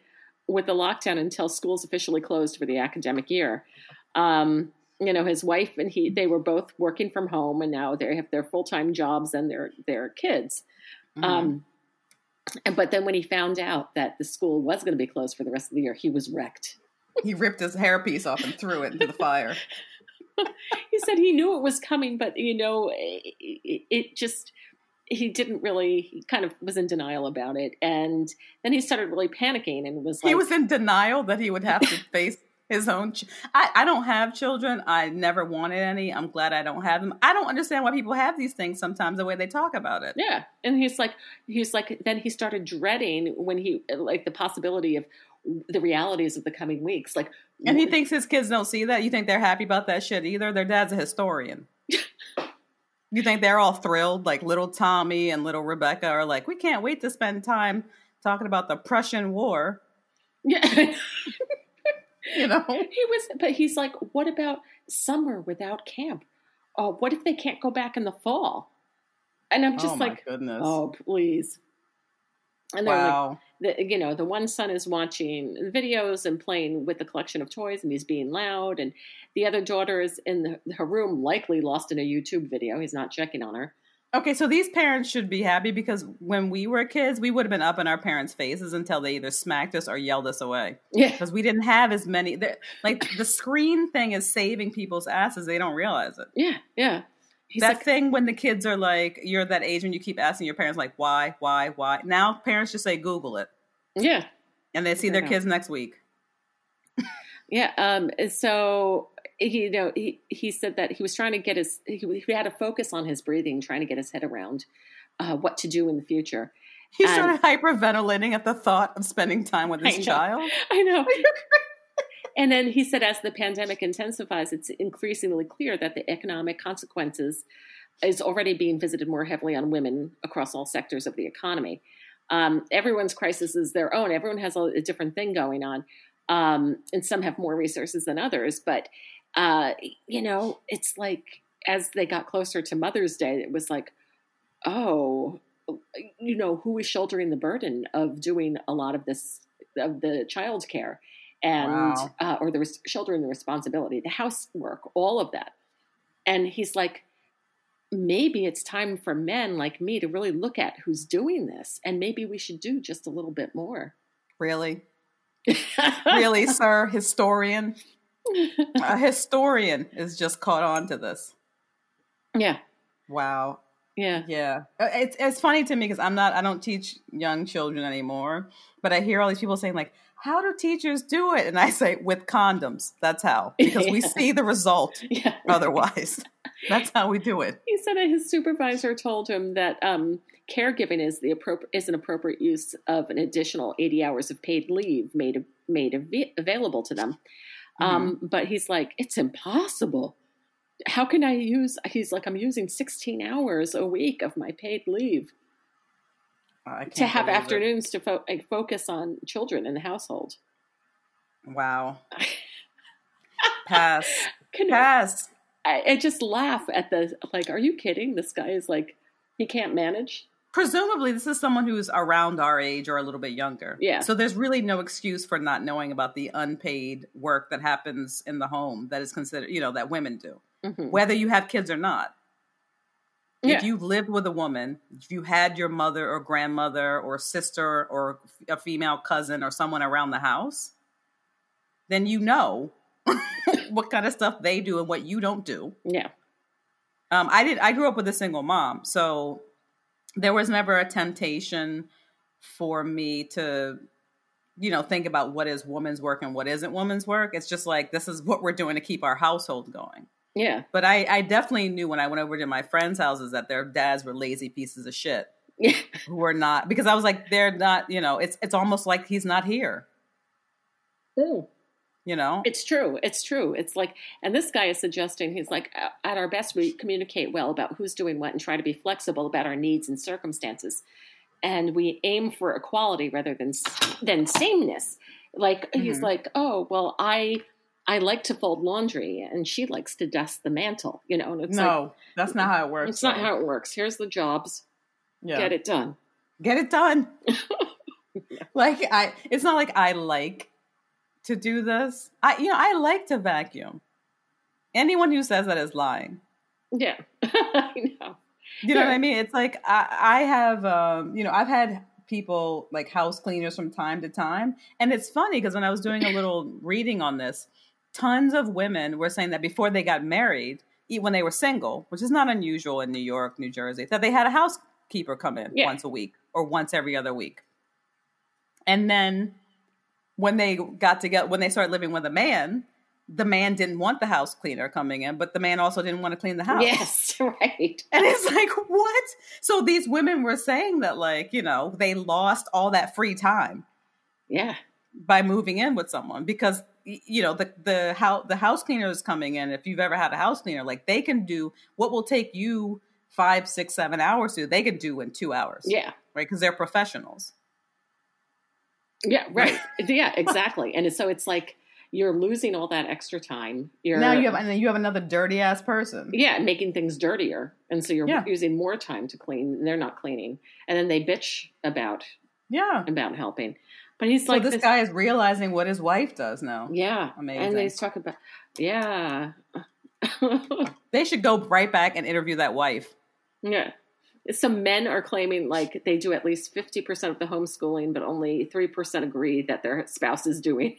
with the lockdown until schools officially closed for the academic year. Um, you know, his wife and he, they were both working from home, and now they have their full-time jobs and their, their kids. Mm-hmm. Um, and, but then when he found out that the school was going to be closed for the rest of the year, he was wrecked. He ripped his hairpiece off and threw it into the fire. He said he knew it was coming, but, you know, it, it just, he didn't really, he kind of was in denial about it. And then he started really panicking and was like. He was in denial that he would have to face his own. Ch- I, I don't have children. I never wanted any. I'm glad I don't have them. I don't understand why people have these things sometimes, the way they talk about it. Yeah. And he's like, he's like, then he started dreading when he, like the possibility of the realities of the coming weeks. Like, and he thinks his kids don't see that. You think they're happy about that shit either? Their dad's a historian. You think they're all thrilled? Like little Tommy and little Rebecca are like, we can't wait to spend time talking about the Prussian War. Yeah. You know, he was, but he's like, what about summer without camp? Oh, what if they can't go back in the fall? And I'm just oh, like, goodness. Oh, please. And wow. Like, the, you know, the one son is watching videos and playing with the collection of toys, and he's being loud. And the other daughter is in the, her room, likely lost in a YouTube video. He's not checking on her. Okay, so these parents should be happy, because when we were kids, we would have been up in our parents' faces until they either smacked us or yelled us away. Yeah. Because we didn't have as many. Like, the screen thing is saving people's asses. They don't realize it. Yeah, yeah. He's that like, thing when the kids are like, you're that age when you keep asking your parents, like, why, why, why? Now parents just say, Google it. Yeah. And they see their kids next week. Yeah. Um, so, you know, he, he said that he was trying to get his, he, he had a focus on his breathing, trying to get his head around uh, what to do in the future. He started hyperventilating at the thought of spending time with his I child. I know. And then he said, as the pandemic intensifies, it's increasingly clear that the economic consequences is already being visited more heavily on women across all sectors of the economy. Um, everyone's crisis is their own. Everyone has a, a different thing going on. Um, and some have more resources than others. But, uh, you know, it's like as they got closer to Mother's Day, it was like, oh, you know, who is shouldering the burden of doing a lot of this, of the childcare? And, wow. uh, or the res- shouldering the responsibility, the housework, all of that. And he's like, maybe it's time for men like me to really look at who's doing this. And maybe we should do just a little bit more. Really? Really, sir? Historian? A historian is just caught on to this. Yeah. Wow. Yeah. Yeah. It's, it's funny to me because I'm not, I don't teach young children anymore, but I hear all these people saying like, how do teachers do it? And I say, with condoms. That's how. Because yeah. we see the result yeah. otherwise. That's how we do it. He said that his supervisor told him that um, caregiving is the appropri- is an appropriate use of an additional eighty hours of paid leave made made av- available to them. Um, mm-hmm. But he's like, it's impossible. How can I use – he's like, I'm using sixteen hours a week of my paid leave. To have afternoons it. to fo- focus on children in the household. Wow. Pass. Can Pass. I, I just laugh at the, like, are you kidding? This guy is like, he can't manage. Presumably this is someone who's around our age or a little bit younger. Yeah. So there's really no excuse for not knowing about the unpaid work that happens in the home that is considered, you know, that women do, mm-hmm. whether you have kids or not. If you lived with a woman, if you had your mother or grandmother or sister or a female cousin or someone around the house, then you know what kind of stuff they do and what you don't do. Yeah. Um, I did. I grew up with a single mom, so there was never a temptation for me to, you know, think about what is woman's work and what isn't woman's work. It's just like, this is what we're doing to keep our household going. Yeah. But I, I definitely knew when I went over to my friends' houses that their dads were lazy pieces of shit. Yeah. Who were not, because I was like, they're not, you know, it's it's almost like he's not here. Mm. You know? It's true. It's true. It's like, and this guy is suggesting, he's like, at our best, we communicate well about who's doing what and try to be flexible about our needs and circumstances. and we aim for equality rather than than sameness. Like, mm-hmm. he's like, oh, well, I I like to fold laundry, and she likes to dust the mantle, you know. And it's no, like, that's not how it works. It's though. not how it works. Here's the jobs. Yeah. Get it done. Get it done. yeah. Like, I, it's not like I like to do this. I, you know, I like to vacuum. Anyone who says that is lying. Yeah, I know. You know yeah. what I mean? It's like I, I have, um, you know, I've had people like house cleaners from time to time. And it's funny because when I was doing a little reading on this, tons of women were saying that before they got married, when they were single, which is not unusual in New York, New Jersey, that they had a housekeeper come in yeah. once a week or once every other week. And then when they got together, when they started living with a man, the man didn't want the house cleaner coming in, but the man also didn't want to clean the house. Yes, right. And it's like, what? So these women were saying that, like, you know, they lost all that free time. Yeah. By moving in with someone because, you know, the, the, how, the house cleaner is coming in. If you've ever had a house cleaner, like they can do what will take you five, six, seven hours to, they can do in two hours. Yeah. Right. Because they're professionals. Yeah. Right. yeah, exactly. And so it's like, you're losing all that extra time. You're, now you have, and then you have another dirty ass person. Yeah, making things dirtier, and so you're yeah. using more time to clean, and they're not cleaning, and then they bitch about yeah about helping. But he's so like, this, this guy is realizing what his wife does now. Yeah, amazing. And they talk about yeah. they should go right back and interview that wife. Yeah. Some men are claiming like they do at least fifty percent of the homeschooling, but only three percent agree that their spouse is doing.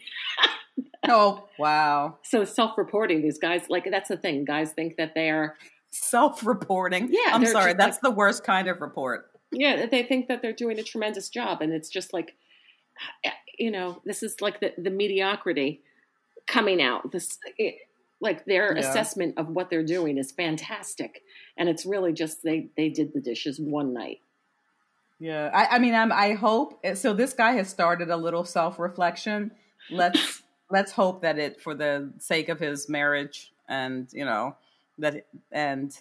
Oh, wow. So self-reporting, these guys, like that's the thing. Guys think that they are self-reporting. Yeah. I'm sorry. That's like, the worst kind of report. Yeah. They think that they're doing a tremendous job. And it's just like, you know, this is like the, the mediocrity coming out. This it, Like their yeah. assessment of what they're doing is fantastic. And it's really just they, they did the dishes one night. Yeah. I, I mean, I'm, I hope. So this guy has started a little self-reflection. Let's let's hope that it for the sake of his marriage and, you know, that and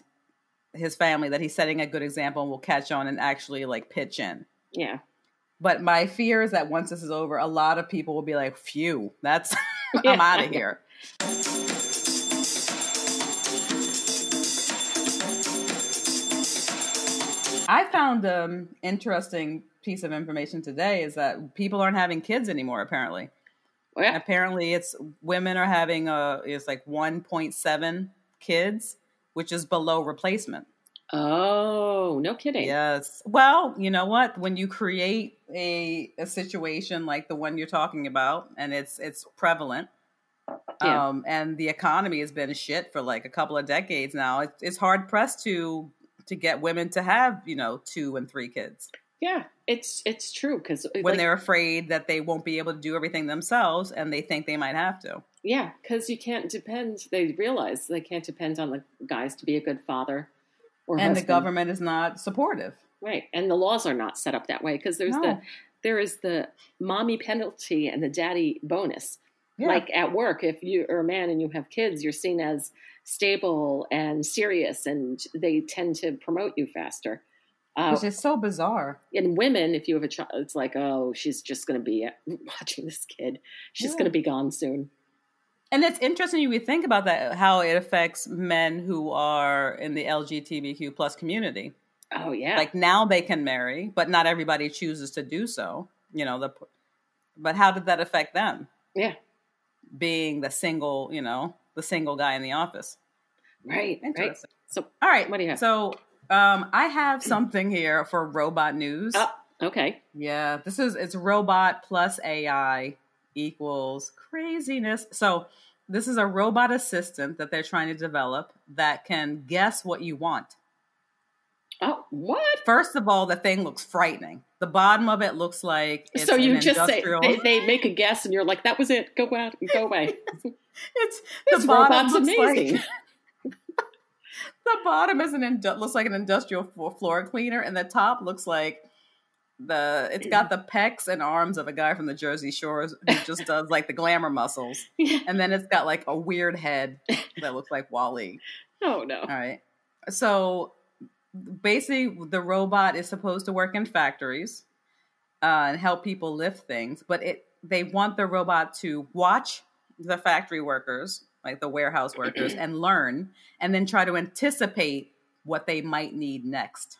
his family that he's setting a good example and will catch on and actually like pitch in. Yeah. But my fear is that once this is over, a lot of people will be like, phew, that's yeah. I'm out of here. I found an um, interesting piece of information today is that people aren't having kids anymore, apparently. Oh, yeah. Apparently, it's women are having, a, it's like one point seven kids, which is below replacement. Oh, no kidding. Yes. Well, you know what? When you create a a situation like the one you're talking about, and it's it's prevalent, yeah. um, and the economy has been shit for like a couple of decades now, it, it's hard-pressed to... to get women to have, you know, two and three kids. Yeah, it's it's true. Cause, when like, they're afraid that they won't be able to do everything themselves and they think they might have to. Yeah, because you can't depend. They realize they can't depend on the guys to be a good father or and husband. The government is not supportive. Right, and the laws are not set up that way because there's no. the there is the mommy penalty and the daddy bonus. Yeah. Like at work, if you are a man and you have kids, you're seen as stable and serious, and they tend to promote you faster. Uh, Which is so bizarre. And women, if you have a child, it's like, oh, she's just going to be watching this kid. She's yeah. going to be gone soon. And it's interesting you would think about that, how it affects men who are in the L G B T Q plus community. Oh, yeah. Like now they can marry, but not everybody chooses to do so. You know, the. But how did that affect them? Yeah. Being the single, you know, the single guy in the office. Right. Interesting. Right. So, all right. What do you have? So, um, I have something here for robot news. Oh, okay. Yeah. This is, it's robot plus A I equals craziness. So this is a robot assistant that they're trying to develop that can guess what you want. Oh, what? First of all, the thing looks frightening. The bottom of it looks like it's so you just industrial... say they, they make a guess, and you're like, "That was it. Go out, and go away." it's the this bottom looks amazing. Like the bottom is an indu- looks like an industrial floor cleaner, and the top looks like the it's got the pecs and arms of a guy from the Jersey Shore who just does like the glamour muscles, and then it's got like a weird head that looks like Wall-E. Oh no! All right, so. basically the robot is supposed to work in factories uh, and help people lift things, but it they want the robot to watch the factory workers, like the warehouse workers, and learn, and then try to anticipate what they might need next.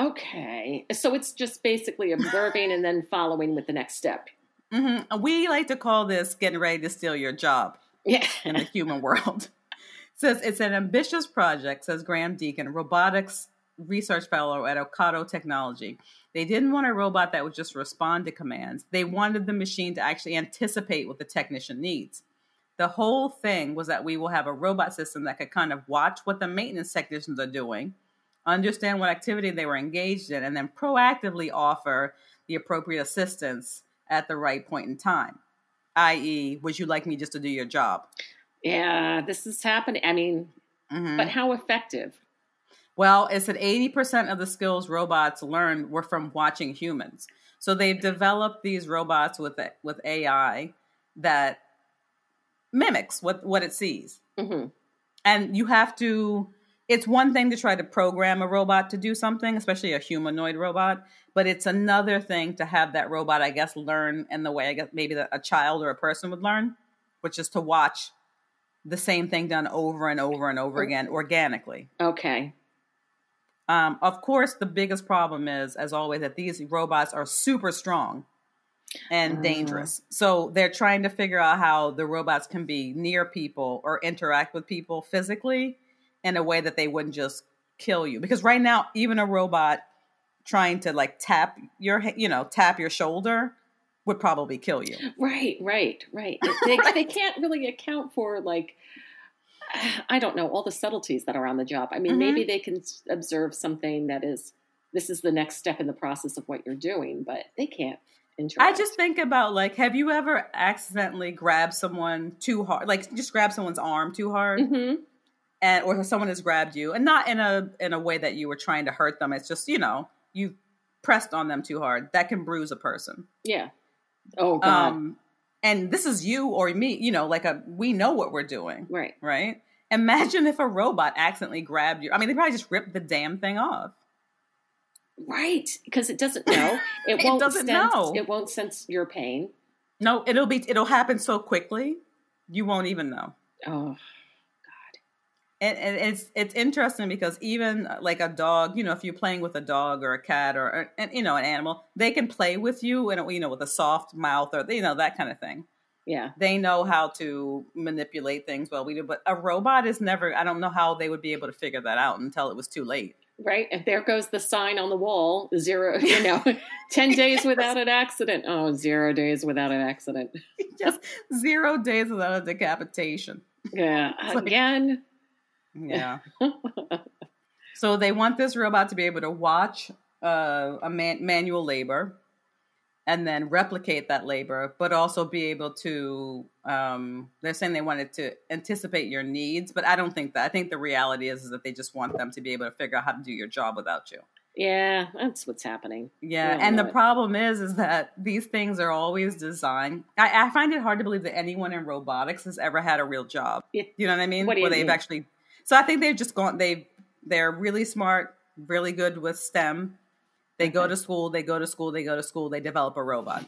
Okay. So it's just basically observing and then following with the next step. Mm-hmm. We like to call this getting ready to steal your job yeah. in the human world. It says it's an ambitious project, says Graham Deacon, robotics research fellow at Ocado Technology. They didn't want a robot that would just respond to commands. They wanted the machine to actually anticipate what the technician needs. The whole thing was that we will have a robot system that could kind of watch what the maintenance technicians are doing, understand what activity they were engaged in, and then proactively offer the appropriate assistance at the right point in time, that is, would you like me just to do your job? Yeah, this is happening. I mean, mm-hmm. but how effective? Well, it said eighty percent of the skills robots learned were from watching humans. So they've developed these robots with with A I that mimics what, what it sees. Mm-hmm. And you have to, it's one thing to try to program a robot to do something, especially a humanoid robot, but it's another thing to have that robot, I guess, learn in the way, I guess, maybe that a child or a person would learn, which is to watch the same thing done over and over and over again organically. Okay. Um, of course, the biggest problem is, as always, that these robots are super strong and dangerous. Uh. So they're trying to figure out how the robots can be near people or interact with people physically in a way that they wouldn't just kill you. Because right now, even a robot trying to like tap your, you know, tap your shoulder would probably kill you. Right, right, right. They, right. they can't really account for, like, I don't know, all the subtleties that are on the job. I mean, mm-hmm. maybe they can observe something that is, this is the next step in the process of what you're doing, but they can't interact. I just think about, like, have you ever accidentally grabbed someone too hard? Like, just grab someone's arm too hard? Mm-hmm. And, or someone has grabbed you, and not in a in a way that you were trying to hurt them. It's just, you know, you pressed on them too hard. That can bruise a person. Yeah. Oh, God. Um, and this is you or me, you know, like a, we know what we're doing. Right. Right. Imagine if a robot accidentally grabbed you. I mean, they probably just ripped the damn thing off. Right. Because it doesn't know. It, it won't doesn't sense, know. It won't sense your pain. No, it'll be, it'll happen so quickly. You won't even know. Oh, God. And, and it's, it's interesting because even like a dog, you know, if you're playing with a dog or a cat or, or and, you know, an animal, they can play with you and, you know, with a soft mouth or, you know, that kind of thing. Yeah. They know how to manipulate things well. We do, but a robot is never, I don't know how they would be able to figure that out until it was too late. Right. And there goes the sign on the wall, zero, you know, ten days yes. without an accident. Oh, zero days without an accident. Just zero days without a decapitation. Yeah. Like, again. Yeah. So they want this robot to be able to watch uh, a man- manual labor and then replicate that labor, but also be able to, um, they're saying they wanted to anticipate your needs, but I don't think that. I think the reality is, is that they just want them to be able to figure out how to do your job without you. Yeah, that's what's happening. Yeah, and the it. problem is, is that these things are always designed. I, I find it hard to believe that anyone in robotics has ever had a real job. Yeah. You know what I mean? What do you Where mean? They've actually... So I think they've just gone, they, they're really smart, really good with STEM. They go to school, they go to school, they go to school, they develop a robot.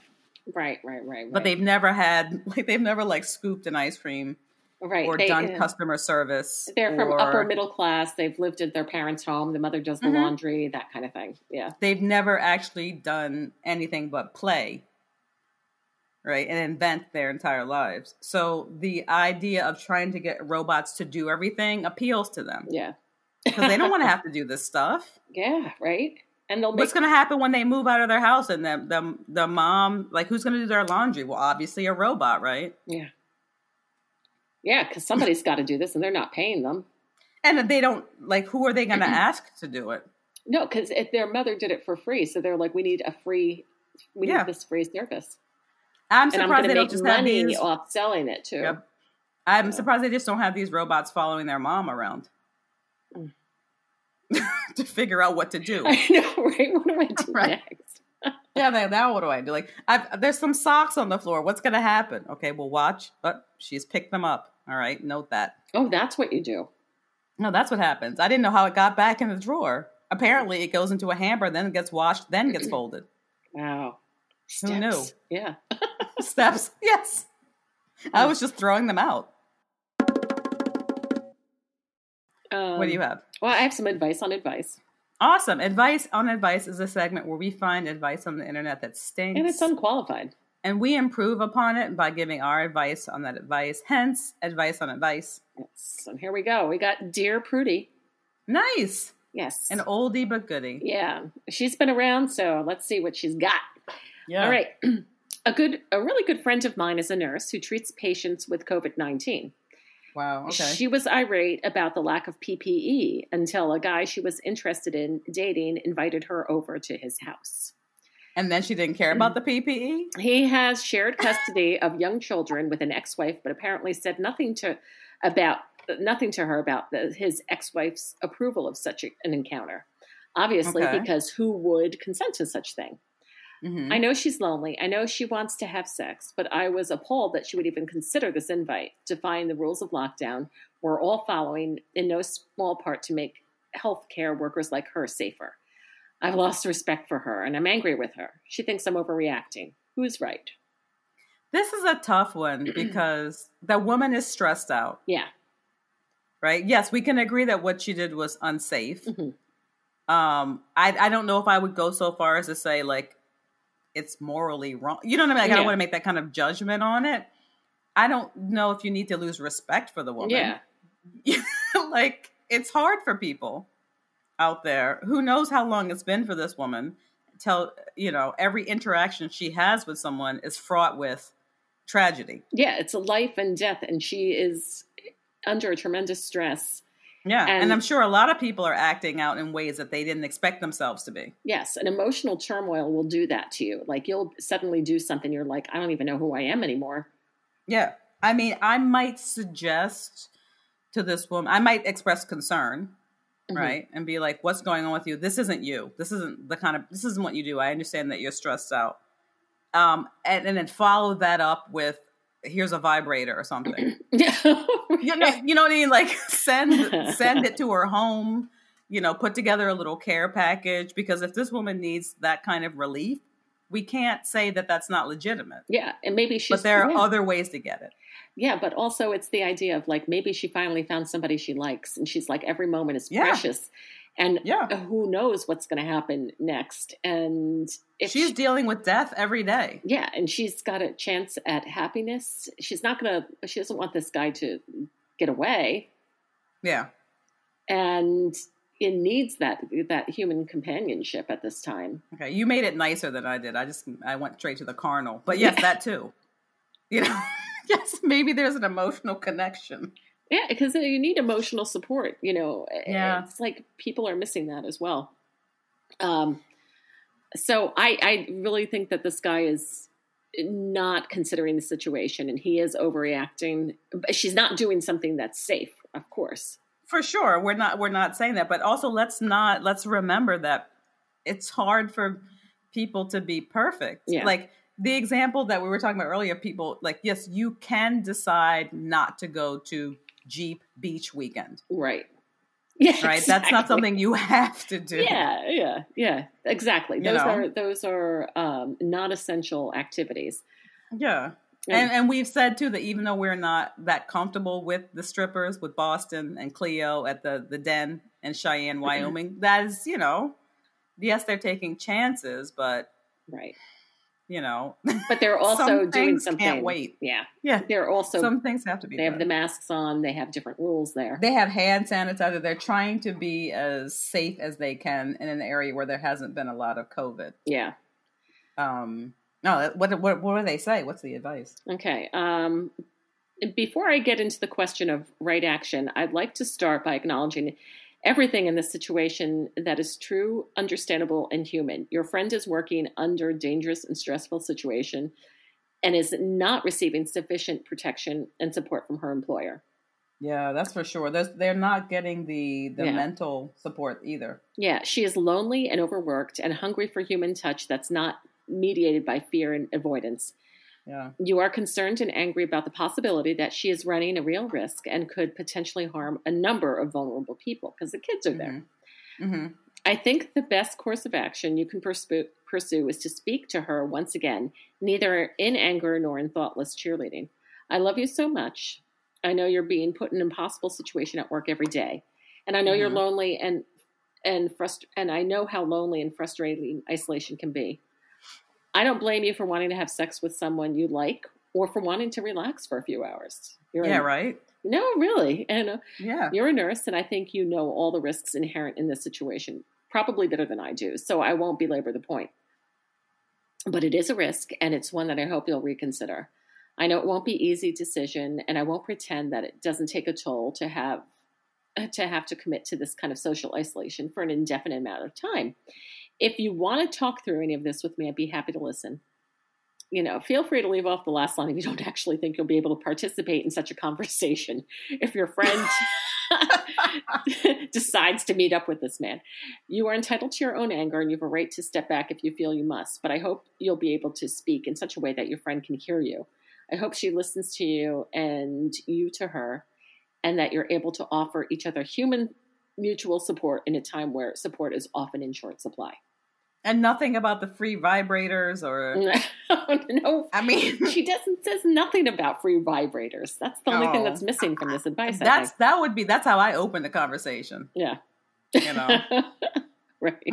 Right, right, right, right. But they've never had, like, they've never, like, scooped an ice cream right. or they, done uh, customer service. They're or, from upper middle class. They've lived at their parents' home. The mother does the mm-hmm. laundry, that kind of thing. Yeah. They've never actually done anything but play, right, and invent their entire lives. So the idea of trying to get robots to do everything appeals to them. Yeah. Because they don't want to have to do this stuff. Yeah, right? And they'll make- What's going to happen when they move out of their house and the, the, the mom, like, who's going to do their laundry? Well, obviously a robot, right? Yeah. Yeah, because somebody's got to do this, and they're not paying them. And they don't, like, who are they going to ask to do it? No, because if their mother did it for free, so they're like, we need a free, we yeah. need this free service. I'm surprised I'm they don't just have these off selling it too. Yep. I'm yeah. surprised they just don't have these robots following their mom around mm. to figure out what to do. I know, right? What do I do right. next? yeah, they, now what do I do? Like, I've, there's some socks on the floor. What's going to happen? Okay, well, watch. Oh, she's picked them up. All right, note that. Oh, that's what you do. No, that's what happens. I didn't know how it got back in the drawer. apparently it goes into a hamper, then it gets washed, then gets folded. Wow. Steps. Who knew? Yeah. Steps. Yes. I was just throwing them out. Um, what do you have? Well, I have some advice on advice. Awesome. Advice on advice is a segment where we find advice on the internet that stinks. And it's unqualified. And we improve upon it by giving our advice on that advice. Hence, advice on advice. Yes. And here we go. We got Dear Prudy. Nice. Yes. An oldie but goodie. Yeah. She's been around, so let's see what she's got. Yeah. All right. A good, a really good friend of mine is a nurse who treats patients with covid nineteen. Wow. Okay. She was irate about the lack of P P E until a guy she was interested in dating invited her over to his house. And then she didn't care about the P P E? He has shared custody of young children with an ex-wife, but apparently said nothing to about nothing to her about the, his ex-wife's approval of such a, an encounter. Obviously, okay. Because who would consent to such thing? Mm-hmm. I know she's lonely. I know she wants to have sex, but I was appalled that she would even consider this invite. To find the rules of lockdown we're all following in no small part to make healthcare workers like her safer. I've lost respect for her, and I'm angry with her. She thinks I'm overreacting. Who's right? This is a tough one because the woman is stressed out. Yeah. Right? Yes, we can agree that what she did was unsafe. Mm-hmm. Um, I, I don't know if I would go so far as to say, like, it's morally wrong. You know what I mean? Like, yeah. I don't want to make that kind of judgment on it. I don't know if you need to lose respect for the woman. Yeah. Like, it's hard for people out there. Who knows how long it's been for this woman? Till, you know, every interaction she has with someone is fraught with tragedy. Yeah, it's a life and death, and she is under tremendous stress. Yeah, and, and I'm sure a lot of people are acting out in ways that they didn't expect themselves to be. Yes, and emotional turmoil will do that to you. Like, you'll suddenly do something, you're like, I don't even know who I am anymore. Yeah, I mean, I might suggest to this woman, I might express concern. Mm-hmm. Right. And be like, what's going on with you? This isn't you. This isn't the kind of, this isn't what you do. I understand that you're stressed out. Um, and, and then follow that up with, here's a vibrator or something. Yeah. you know, you know what I mean? Like, send, send it to her home, you know, put together a little care package, because if this woman needs that kind of relief, we can't say that that's not legitimate. Yeah. And maybe she's, but there are yeah. other ways to get it. Yeah, but also it's the idea of, like, maybe she finally found somebody she likes, and she's like, every moment is yeah. precious, and yeah. who knows what's going to happen next. And if she's she, dealing with death every day. Yeah, and she's got a chance at happiness. She's not going to, she doesn't want this guy to get away. Yeah. And it needs that that human companionship at this time. Okay, you made it nicer than I did. I just, I went straight to the carnal. But yes, yeah. that too. You know? Yes, maybe there's an emotional connection. Yeah, because you need emotional support, you know. Yeah. It's like people are missing that as well. Um, so I, I really think that this guy is not considering the situation, and he is overreacting. She's not doing something that's safe, of course. For sure. We're not, we're not saying that. But also, let's not, let's remember that it's hard for people to be perfect. Yeah. Like, the example that we were talking about earlier, people like, yes, you can decide not to go to Jeep Beach weekend. Right. Yeah. Right. Exactly. That's not something you have to do. Yeah. Yeah. Yeah. Exactly. You those know? are, those are um, non-essential activities. Yeah. yeah. And and we've said too, that even though we're not that comfortable with the strippers, with Boston and Cleo at the, the Den in Cheyenne, Wyoming, mm-hmm. that is, you know, yes, they're taking chances, but right. You know, but they're also some doing something. Can't wait. Yeah. Yeah. They're also, some things have to be, they done. Have the masks on. They have different rules there. They have hand sanitizer. They're trying to be as safe as they can in an area where there hasn't been a lot of COVID. Yeah. Um, no, what, what, what do they say? What's the advice? Okay. Um, before I get into the question of right action, I'd like to start by acknowledging everything in this situation that is true, understandable, and human. Your friend is working under dangerous and stressful situation and is not receiving sufficient protection and support from her employer. Yeah, that's for sure. There's, they're not getting the, the yeah. mental support either. Yeah, she is lonely and overworked and hungry for human touch that's not mediated by fear and avoidance. Yeah. You are concerned and angry about the possibility that she is running a real risk and could potentially harm a number of vulnerable people because the kids are there. Mm-hmm. Mm-hmm. I think the best course of action you can pursue, pursue is to speak to her once again, neither in anger nor in thoughtless cheerleading. I love you so much. I know you're being put in an impossible situation at work every day. And I know mm-hmm. you're lonely and and frust- and I know how lonely and frustrating isolation can be. I don't blame you for wanting to have sex with someone you like or for wanting to relax for a few hours. You're yeah, a, right? No, really. And uh, yeah. You're a nurse, and I think you know all the risks inherent in this situation, probably better than I do, so I won't belabor the point. But it is a risk, and it's one that I hope you'll reconsider. I know it won't be an easy decision, and I won't pretend that it doesn't take a toll to have to have to commit to this kind of social isolation for an indefinite amount of time. If you want to talk through any of this with me, I'd be happy to listen. You know, feel free to leave off the last line if you don't actually think you'll be able to participate in such a conversation. If your friend decides to meet up with this man, you are entitled to your own anger, and you have a right to step back if you feel you must. But I hope you'll be able to speak in such a way that your friend can hear you. I hope she listens to you and you to her, and that you're able to offer each other human mutual support in a time where support is often in short supply. And nothing about the free vibrators or... No, no. I mean... She doesn't says nothing about free vibrators. That's the only no. thing that's missing from this advice. That's That would be... That's how I open the conversation. Yeah. You know? Right.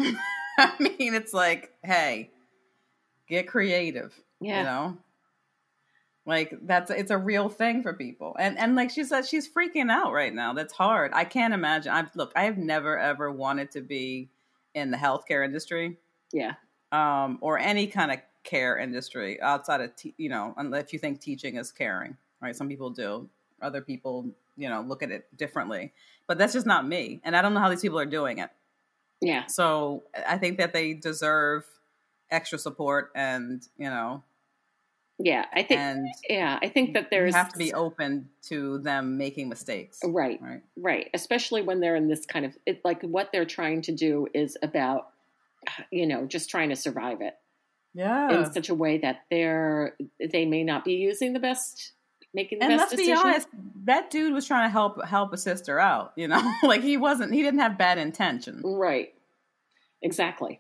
I mean, it's like, hey, get creative. Yeah. You know? Like, that's... It's a real thing for people. And, and like she said, she's freaking out right now. That's hard. I can't imagine. I've, look, I have never, ever wanted to be in the healthcare industry. Yeah. Um, or any kind of care industry outside of, te- you know, unless you think teaching is caring, right? Some people do. Other people, you know, look at it differently. But that's just not me. And I don't know how these people are doing it. Yeah. So I think that they deserve extra support and, you know. Yeah, I think. And yeah, I think that there's. You have to be open to them making mistakes. Right. Right. Right. Especially when they're in this kind of, it, like what they're trying to do is about, you know, just trying to survive it, yeah, in such a way that they're they may not be using the best, making the and best decisions. And let's be honest, that dude was trying to help help a sister out, you know, like he wasn't, he didn't have bad intention, right? Exactly,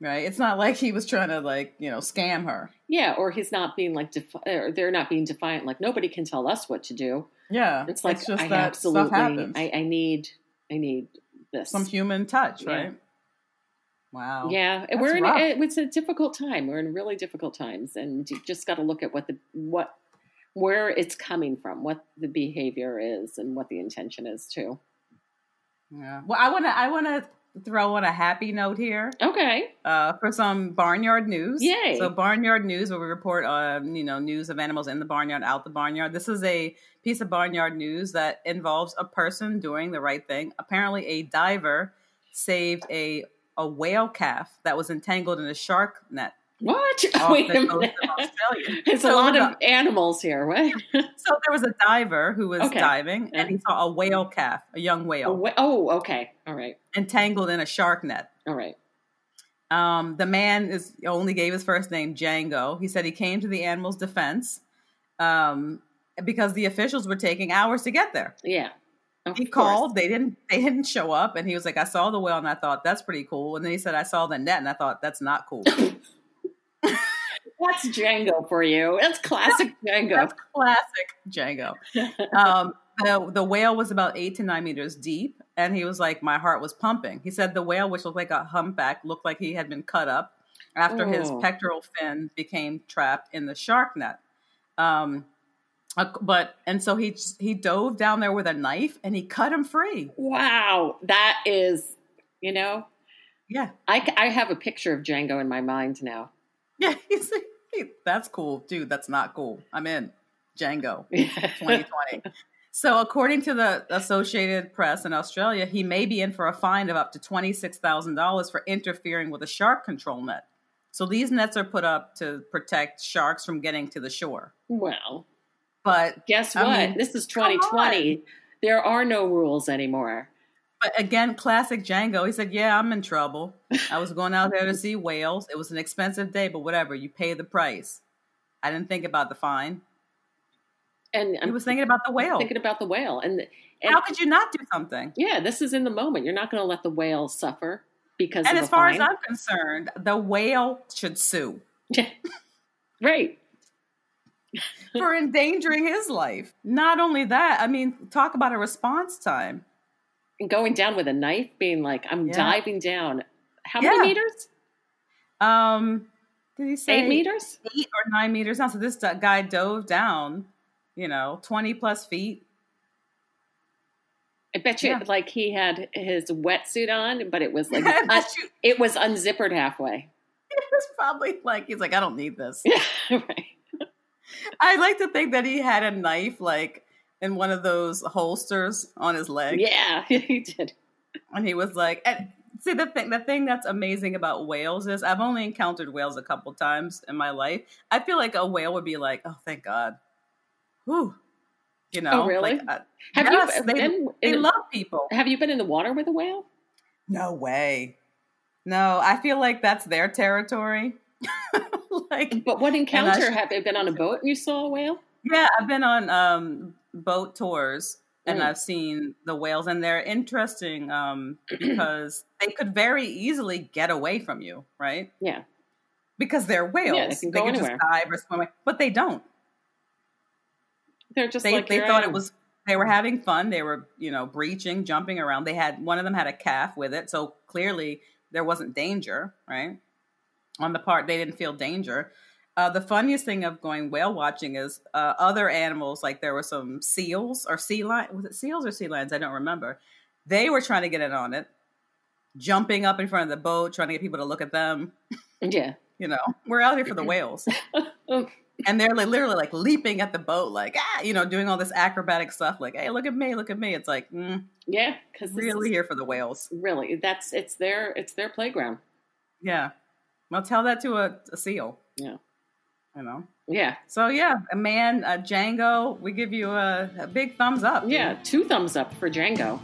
right. It's not like he was trying to like you know scam her, yeah, or he's not being like defi- or they're not being defiant, like nobody can tell us what to do, yeah. It's like it's just I that absolutely, stuff happens. I, I need, I need this some human touch, right? Yeah. Wow. Yeah. That's we're in rough. It's a difficult time. We're in really difficult times, and you just got to look at what the, what, where it's coming from, what the behavior is and what the intention is too. Yeah. Well, I want to, I want to throw on a happy note here. Okay. Uh, for some barnyard news. Yay. So barnyard news, where we report on, you know, news of animals in the barnyard, out the barnyard. This is a piece of barnyard news that involves a person doing the right thing. Apparently a diver saved a a whale calf that was entangled in a shark net. What? Wait a minute. It's so a lot of animals here, right? So there was a diver who was okay. diving, and he saw a whale calf, a young whale. A wh- oh, okay. All right. Entangled in a shark net. All right. Um, the man is only gave his first name, Django. He said he came to the animal's defense um, because the officials were taking hours to get there. Yeah. Of he course. called, they didn't they didn't show up, and he was like, I saw the whale and I thought that's pretty cool. And then he said, I saw the net and I thought that's not cool. That's Django for you. That's classic Django. That's classic Django. Um, the, the whale was about eight to nine meters deep, and he was like, my heart was pumping. He said the whale, which looked like a humpback, looked like he had been cut up after oh. his pectoral fin became trapped in the shark net. Um Uh, but and so he he dove down there with a knife and he cut him free. Wow, that is, you know, yeah. I, I have a picture of Django in my mind now. Yeah, he's like, hey, that's cool, dude. That's not cool. I'm in Django twenty twenty. So according to the Associated Press in Australia, he may be in for a fine of up to twenty-six thousand dollars for interfering with a shark control net. So these nets are put up to protect sharks from getting to the shore. Wow. But guess what? I mean, this is twenty twenty. There are no rules anymore. But again, classic Django. He said, yeah, I'm in trouble. I was going out there to see whales. It was an expensive day, but whatever. You pay the price. I didn't think about the fine. And he was thinking about the whale. Thinking about the whale. And, and how could you not do something? Yeah, this is in the moment. You're not going to let the whale suffer. because and of as far fine. as I'm concerned, the whale should sue. Right. For endangering his life. Not only that, I mean, talk about a response time. And going down with a knife, being like, I'm yeah. diving down. How yeah. many meters? Um, did he say? Eight meters? Eight or nine meters. Now, so this guy dove down, you know, twenty plus feet. I bet you, yeah. like, he had his wetsuit on, but it was like, un- you- it was unzippered halfway. It was probably like, he's like, I don't need this. Right. I like to think that he had a knife, like, in one of those holsters on his leg. Yeah, he did. And he was like, and see, the thing, the thing that's amazing about whales is I've only encountered whales a couple times in my life. I feel like a whale would be like, oh, thank God. Whew. You know, oh, really? Like, uh, have yes, you been, they, been they the, love people. Have you been in the water with a whale? No way. No, I feel like that's their territory. Like, but what encounter have you been on a boat and you saw a whale? Yeah, I've been on um, boat tours and mm. I've seen the whales, and they're interesting um, because they could very easily get away from you, right? Yeah. Because they're whales. Yeah, they can, they can just dive or swim away, but they don't. They're just they, like they thought own. It was, they were having fun. They were, you know, breaching, jumping around. They had, one of them had a calf with it. So clearly there wasn't danger, right? On the part, they didn't feel danger. Uh, the funniest thing of going whale watching is uh, other animals, like there were some seals or sea lions. Was it seals or sea lions? I don't remember. They were trying to get in on it, jumping up in front of the boat, trying to get people to look at them. Yeah. You know, we're out here for the whales. And they're like, literally like leaping at the boat, like, ah, you know, doing all this acrobatic stuff. Like, hey, look at me, look at me. It's like, mm, yeah, because really here for the whales. Really, that's it's their it's their playground. Yeah, well, tell that to a, a seal. Yeah, you know. Yeah. So yeah, a man, uh, Django. We give you a, a big thumbs up. Yeah, dude. Two thumbs up for Django.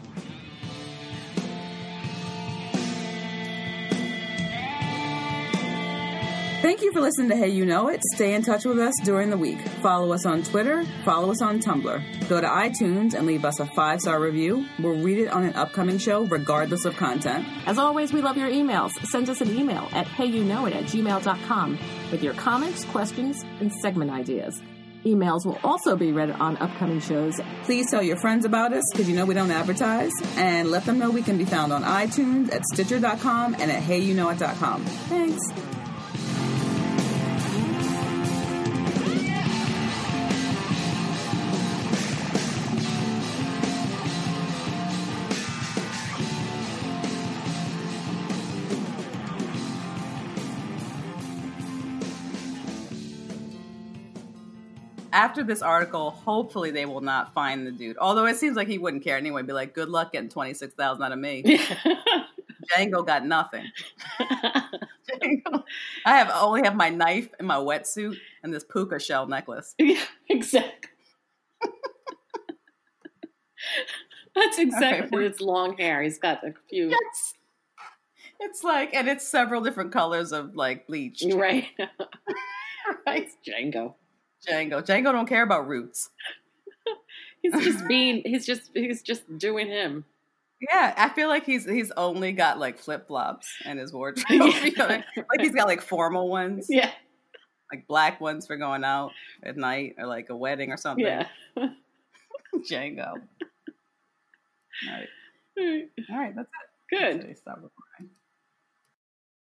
Thank you for listening to Hey You Know It. Stay in touch with us during the week. Follow us on Twitter. Follow us on Tumblr. Go to iTunes and leave us a five-star review. We'll read it on an upcoming show, regardless of content. As always, we love your emails. Send us an email at hey you know it at gmail dot com with your comments, questions, and segment ideas. Emails will also be read on upcoming shows. Please tell your friends about us, because you know we don't advertise, and let them know we can be found on iTunes, at Stitcher dot com, and at hey you know it dot com. Thanks. After this article, hopefully they will not find the dude. Although it seems like he wouldn't care anyway. Be like, good luck getting twenty-six thousand dollars out of me. Django got nothing. Django. I have only have my knife and my wetsuit and this puka shell necklace. Yeah, exactly. That's exactly right, his long hair. He's got a few. Yes. It's like, and it's several different colors of like bleach. Right. Right. It's Django. Django. Django don't care about roots. He's just being, he's just, he's just doing him. Yeah. I feel like he's, he's only got like flip flops in his wardrobe. You know, like, like he's got like formal ones. Yeah. Like black ones for going out at night or like a wedding or something. Yeah. Django. All right. All right. That's it. Good.